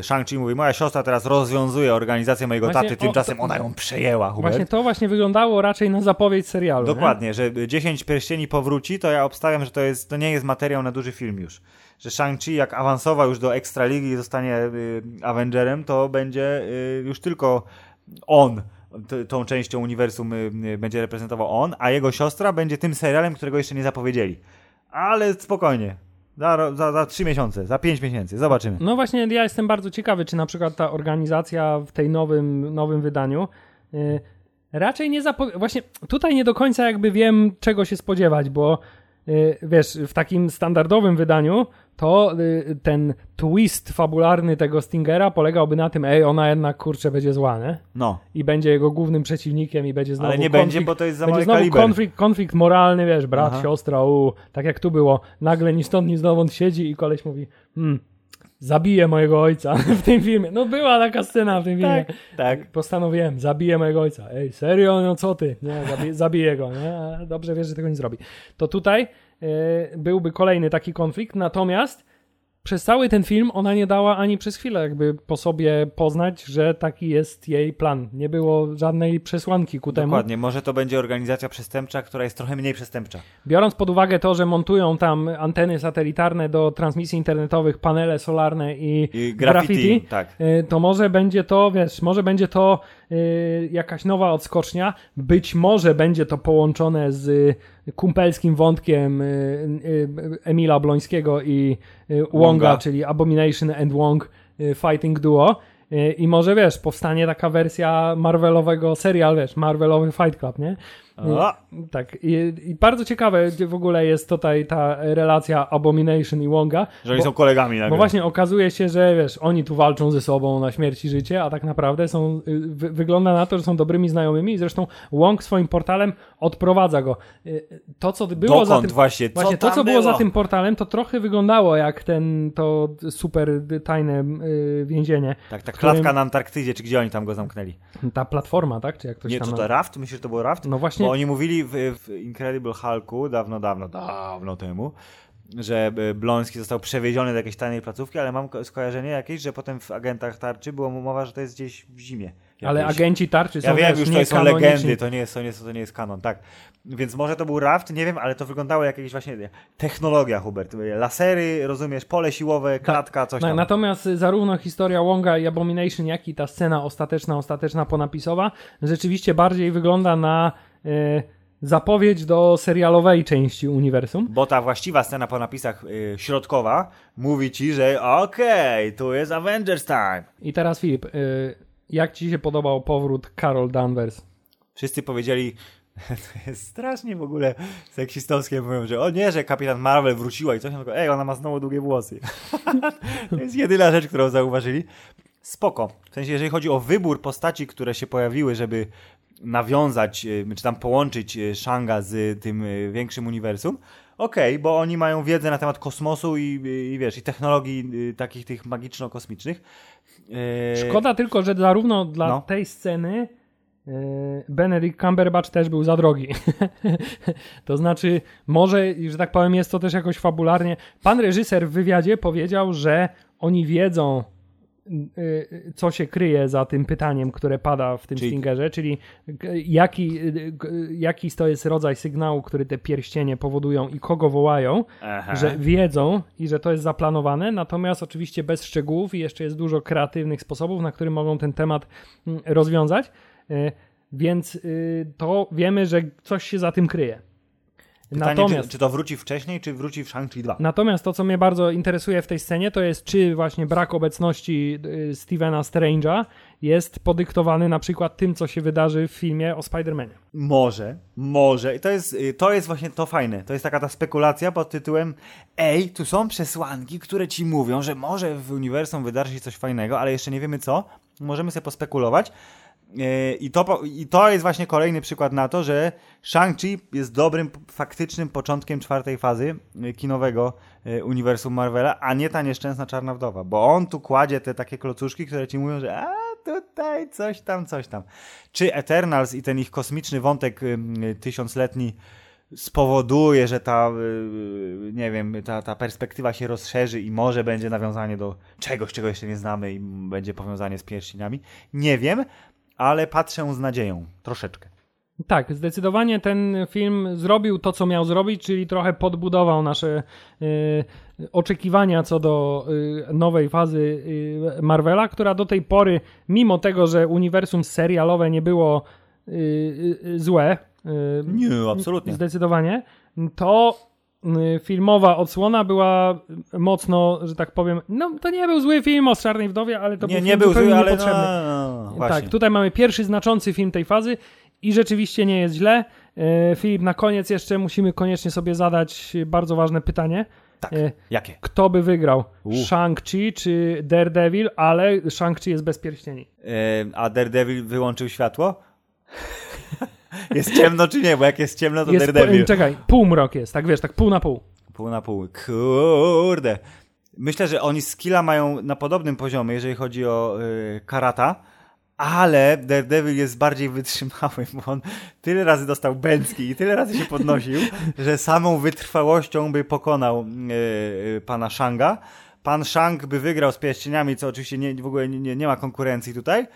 Shang-Chi mówi, moja siostra teraz rozwiązuje organizację mojego właśnie taty, tymczasem ona ją przejęła, Hubert. Właśnie to właśnie wyglądało raczej na zapowiedź serialu. Dokładnie, nie? Że dziesięć pierścieni powróci, to ja obstawiam, że to, jest, to nie jest materiał na duży film już. Że Shang-Chi jak awansował już do Ekstraligi i zostanie y, Avengerem, to będzie y, już tylko on t- tą częścią uniwersum y, y, będzie reprezentował on, a jego siostra będzie tym serialem, którego jeszcze nie zapowiedzieli. Ale spokojnie. Za, za, za trzy miesiące, za pięć miesięcy, zobaczymy. No właśnie, ja jestem bardzo ciekawy, czy na przykład ta organizacja w tej nowym, nowym wydaniu yy, raczej nie zapowiada... Właśnie tutaj nie do końca jakby wiem, czego się spodziewać, bo yy, wiesz, w takim standardowym wydaniu to yy, ten twist fabularny tego Stingera polegałby na tym, ej, ona jednak, kurczę, będzie zła, nie? No. I będzie jego głównym przeciwnikiem i będzie znowu konflikt... Ale nie konflikt, będzie, bo to jest za mały kaliber. Konflikt, konflikt moralny, wiesz, brat, aha, siostra, u, tak jak tu było. Nagle ni stąd, ni znowąd siedzi i koleś mówi, hmm, zabiję mojego ojca w tym filmie. No była taka scena w tym filmie. Tak, tak. Postanowiłem, zabiję mojego ojca. Ej, serio? No co ty? Nie, zabiję, zabiję go. Nie? Dobrze wiesz, że tego nie zrobi. To tutaj yy, byłby kolejny taki konflikt, natomiast przez cały ten film ona nie dała ani przez chwilę jakby po sobie poznać, że taki jest jej plan. Nie było żadnej przesłanki ku temu. Dokładnie, może to będzie organizacja przestępcza, która jest trochę mniej przestępcza. Biorąc pod uwagę to, że montują tam anteny satelitarne do transmisji internetowych, panele solarne i, I graffiti, graffiti tak. To może będzie to, wiesz, może będzie to yy, jakaś nowa odskocznia. Być może będzie to połączone z kumpelskim wątkiem Emila Blońskiego i Wonga, czyli Abomination and Wong Fighting Duo i może wiesz, powstanie taka wersja Marvelowego serial, wiesz, Marvelowy Fight Club, nie? O. Tak. I, i bardzo ciekawe w ogóle jest tutaj ta relacja Abomination i Wonga. Że bo, oni są kolegami. Bo właśnie okazuje się, że wiesz, oni tu walczą ze sobą na śmierć i życie, a tak naprawdę są, wy, wygląda na to, że są dobrymi znajomymi i zresztą Wong swoim portalem odprowadza go. To, co było Dokąd za tym, właśnie, co właśnie to, co było, było za tym portalem, to trochę wyglądało jak ten to super tajne yy, więzienie. Tak, ta klatka którym, na Antarktydzie, czy gdzie oni tam go zamknęli. Ta platforma, tak? Czy jak ktoś Nie, tam... to ta Raft? Myślisz, że to był Raft? No właśnie. Bo oni mówili w, w Incredible Hulku dawno, dawno, dawno temu, że Bloński został przewieziony do jakiejś tajnej placówki, ale mam skojarzenie jakieś, że potem w Agentach Tarczy była mowa, że to jest gdzieś w zimie. Jakieś. Ale Agenci Tarczy są... Ja wiem, już to są legendy, to nie jest, to nie jest, to nie jest kanon, tak. Więc może to był Raft, nie wiem, ale to wyglądało jak jakaś właśnie technologia, Hubert. Lasery, rozumiesz, pole siłowe, klatka, coś tak, tam. Natomiast zarówno historia Wonga i Abomination, jak i ta scena ostateczna, ostateczna ponapisowa rzeczywiście bardziej wygląda na... Yy, zapowiedź do serialowej części uniwersum. Bo ta właściwa scena po napisach yy, środkowa mówi ci, że okej, okay, tu jest Avengers time. I teraz Filip, yy, jak ci się podobał powrót Carol Danvers? Wszyscy powiedzieli, to jest strasznie w ogóle seksistowskie, mówią, że o nie, że Kapitan Marvel wróciła i coś, tylko ej, ona ma znowu długie włosy. To jest jedyna rzecz, którą zauważyli. Spoko. W sensie, jeżeli chodzi o wybór postaci, które się pojawiły, żeby nawiązać, czy tam połączyć Shanga z tym większym uniwersum, okej, okay, bo oni mają wiedzę na temat kosmosu i, i wiesz, i technologii takich tych magiczno-kosmicznych. Szkoda tylko, że zarówno dla no. tej sceny Benedict Cumberbatch też był za drogi. To znaczy, może, że tak powiem, jest to też jakoś fabularnie. Pan reżyser w wywiadzie powiedział, że oni wiedzą, co się kryje za tym pytaniem, które pada w tym czyli... Stingerze, czyli jaki, jaki to jest rodzaj sygnału, który te pierścienie powodują i kogo wołają, aha, że wiedzą i że to jest zaplanowane, natomiast oczywiście bez szczegółów i jeszcze jest dużo kreatywnych sposobów, na które mogą ten temat rozwiązać, więc to wiemy, że coś się za tym kryje. Pytanie, natomiast, czy, czy to wróci wcześniej, czy wróci w Shang-Chi dwa? Natomiast to, co mnie bardzo interesuje w tej scenie, to jest, czy właśnie brak obecności y, Stevena Strange'a jest podyktowany na przykład tym, co się wydarzy w filmie o Spider-Manie. Może, może. I to jest, to jest właśnie to fajne. To jest taka ta spekulacja pod tytułem ej, tu są przesłanki, które ci mówią, że może w uniwersum wydarzy się coś fajnego, ale jeszcze nie wiemy co. Możemy sobie pospekulować. I to, I to jest właśnie kolejny przykład na to, że Shang-Chi jest dobrym, faktycznym początkiem czwartej fazy kinowego uniwersum Marvela, a nie ta nieszczęsna Czarna Wdowa, bo on tu kładzie te takie klocuszki, które ci mówią, że a tutaj coś tam, coś tam. Czy Eternals i ten ich kosmiczny wątek tysiącletni spowoduje, że ta, nie wiem, ta, ta perspektywa się rozszerzy i może będzie nawiązanie do czegoś, czego jeszcze nie znamy i będzie powiązanie z pierścieniami? Nie wiem. Ale patrzę z nadzieją, troszeczkę. Tak, zdecydowanie ten film zrobił to, co miał zrobić, czyli trochę podbudował nasze y, oczekiwania co do y, nowej fazy y, Marvela, która do tej pory, mimo tego, że uniwersum serialowe nie było y, y, złe, y, nie, absolutnie. Zdecydowanie, to filmowa odsłona była mocno, że tak powiem, no to nie był zły film o Czarnej Wdowie, ale to nie, był film nie był zupełnie zły, ale niepotrzebny. No, no, tak, tutaj mamy pierwszy znaczący film tej fazy i rzeczywiście nie jest źle. E, Filip, na koniec jeszcze musimy koniecznie sobie zadać bardzo ważne pytanie. Tak, e, jakie? Kto by wygrał? Uh. Shang-Chi czy Daredevil? Ale Shang-Chi jest bez pierścieni. E, a Daredevil wyłączył światło? Jest ciemno czy nie? Bo jak jest ciemno, to jest Daredevil. Czekaj, półmrok jest, tak wiesz, tak pół na pół. Pół na pół, kurde. Myślę, że oni skilla mają na podobnym poziomie, jeżeli chodzi o yy, karata, ale Daredevil jest bardziej wytrzymały, bo on tyle razy dostał bęcki i tyle razy się podnosił, że samą wytrwałością by pokonał yy, pana Shanga. Pan Shang by wygrał z pierścieniami, co oczywiście nie, w ogóle nie, nie ma konkurencji tutaj,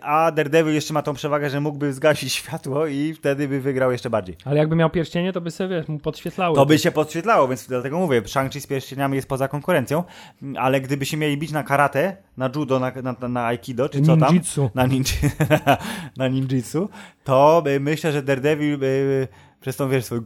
a Daredevil jeszcze ma tą przewagę, że mógłby zgasić światło i wtedy by wygrał jeszcze bardziej. Ale jakby miał pierścienie, to by sobie wiesz, mu podświetlało. To by się podświetlało, więc dlatego mówię, Shang-Chi z pierścieniami jest poza konkurencją, ale gdyby się mieli bić na karate, na judo, na, na, na aikido, czy co tam? Ninjitsu. Na, ninj- na ninjitsu. To myślę, że Daredevil... By, Przez tą, wiesz, swoją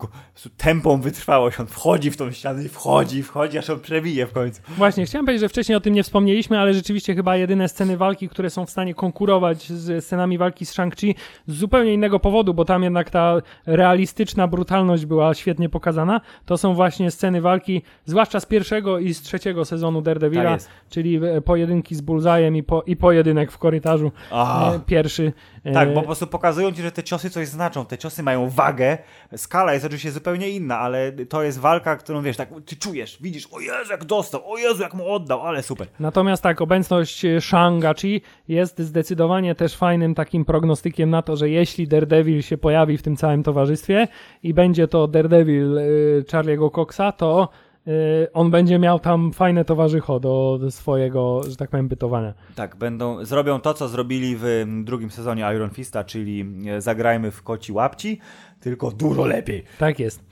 tępą wytrwałość. On wchodzi w tą ścianę i wchodzi, wchodzi, aż on przebije w końcu. Właśnie, chciałem powiedzieć, że wcześniej o tym nie wspomnieliśmy, ale rzeczywiście chyba jedyne sceny walki, które są w stanie konkurować z scenami walki z Shang-Chi z zupełnie innego powodu, bo tam jednak ta realistyczna brutalność była świetnie pokazana, to są właśnie sceny walki, zwłaszcza z pierwszego i z trzeciego sezonu Daredevila, czyli pojedynki z Bullseye'em i, po, i pojedynek w korytarzu oh. pierwszy. Tak, bo po prostu pokazują ci, że te ciosy coś znaczą, te ciosy mają wagę, skala jest oczywiście zupełnie inna, ale to jest walka, którą wiesz, tak ty czujesz, widzisz, o Jezu jak dostał, o Jezu jak mu oddał, ale super. Natomiast tak, obecność Shang-Chi jest zdecydowanie też fajnym takim prognostykiem na to, że jeśli Daredevil się pojawi w tym całym towarzystwie i będzie to Daredevil y, Charlie'ego Coxa, to on będzie miał tam fajne towarzycho do swojego, że tak powiem, bytowania. Tak, będą, zrobią to, co zrobili w drugim sezonie Iron Fista, czyli zagrajmy w koci łapci, tylko dużo lepiej. Tak jest.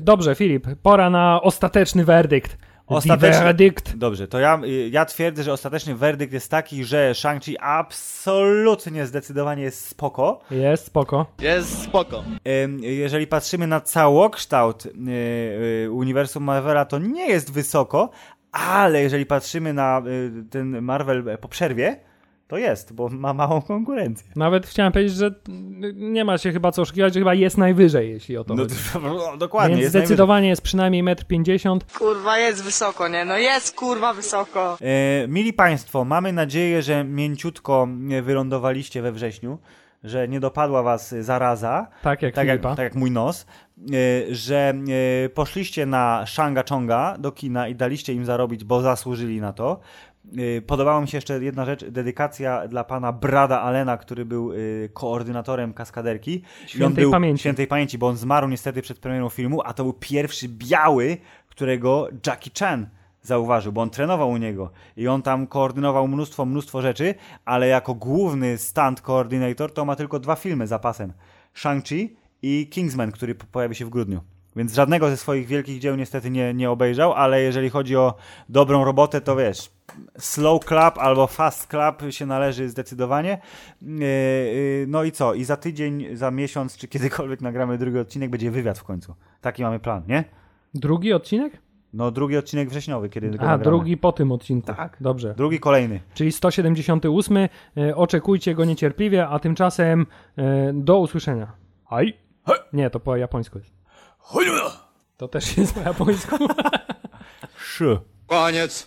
Dobrze, Filip, pora na ostateczny werdykt. Ostateczny werdykt. Dobrze, to ja, ja twierdzę, że ostateczny werdykt jest taki, że Shang-Chi absolutnie zdecydowanie jest spoko. Jest spoko. Jest spoko. Jeżeli patrzymy na całokształt uniwersum Marvela, to nie jest wysoko, ale jeżeli patrzymy na ten Marvel po przerwie, to jest, bo ma małą konkurencję. Nawet chciałem powiedzieć, że nie ma się chyba co oszukiwać, że chyba jest najwyżej, jeśli o to no, chodzi. No, dokładnie. Więc jest zdecydowanie najwyżej. Jest przynajmniej metr pięćdziesiąt. Kurwa, jest wysoko, nie? No jest, kurwa, wysoko. E, mili Państwo, mamy nadzieję, że mięciutko wylądowaliście we wrześniu, że nie dopadła was zaraza, tak jak, tak jak, tak jak mój nos, że poszliście na Shang-Chonga do kina i daliście im zarobić, bo zasłużyli na to. Podobała mi się jeszcze jedna rzecz, dedykacja dla pana Brada Allena, który był koordynatorem kaskaderki. Świętej on był, pamięci. Świętej pamięci, bo on zmarł niestety przed premierą filmu, a to był pierwszy biały, którego Jackie Chan zauważył, bo on trenował u niego i on tam koordynował mnóstwo, mnóstwo rzeczy, ale jako główny stunt koordynator to ma tylko dwa filmy za pasem. Shang-Chi i Kingsman, który pojawi się w grudniu. Więc żadnego ze swoich wielkich dzieł niestety nie, nie obejrzał, ale jeżeli chodzi o dobrą robotę, to wiesz, slow clap albo fast clap się należy zdecydowanie. No i co? I za tydzień, za miesiąc, czy kiedykolwiek nagramy drugi odcinek, będzie wywiad w końcu. Taki mamy plan, nie? Drugi odcinek? No drugi odcinek wrześniowy, kiedy tylko A, nagramy. Drugi po tym odcinku. Tak. Dobrze. Drugi kolejny. Czyli sto siedemdziesiąty ósmy. Oczekujcie go niecierpliwie, a tymczasem do usłyszenia. Aj. Nie, to po japońsku jest. To też jest po japońsku. Koniec.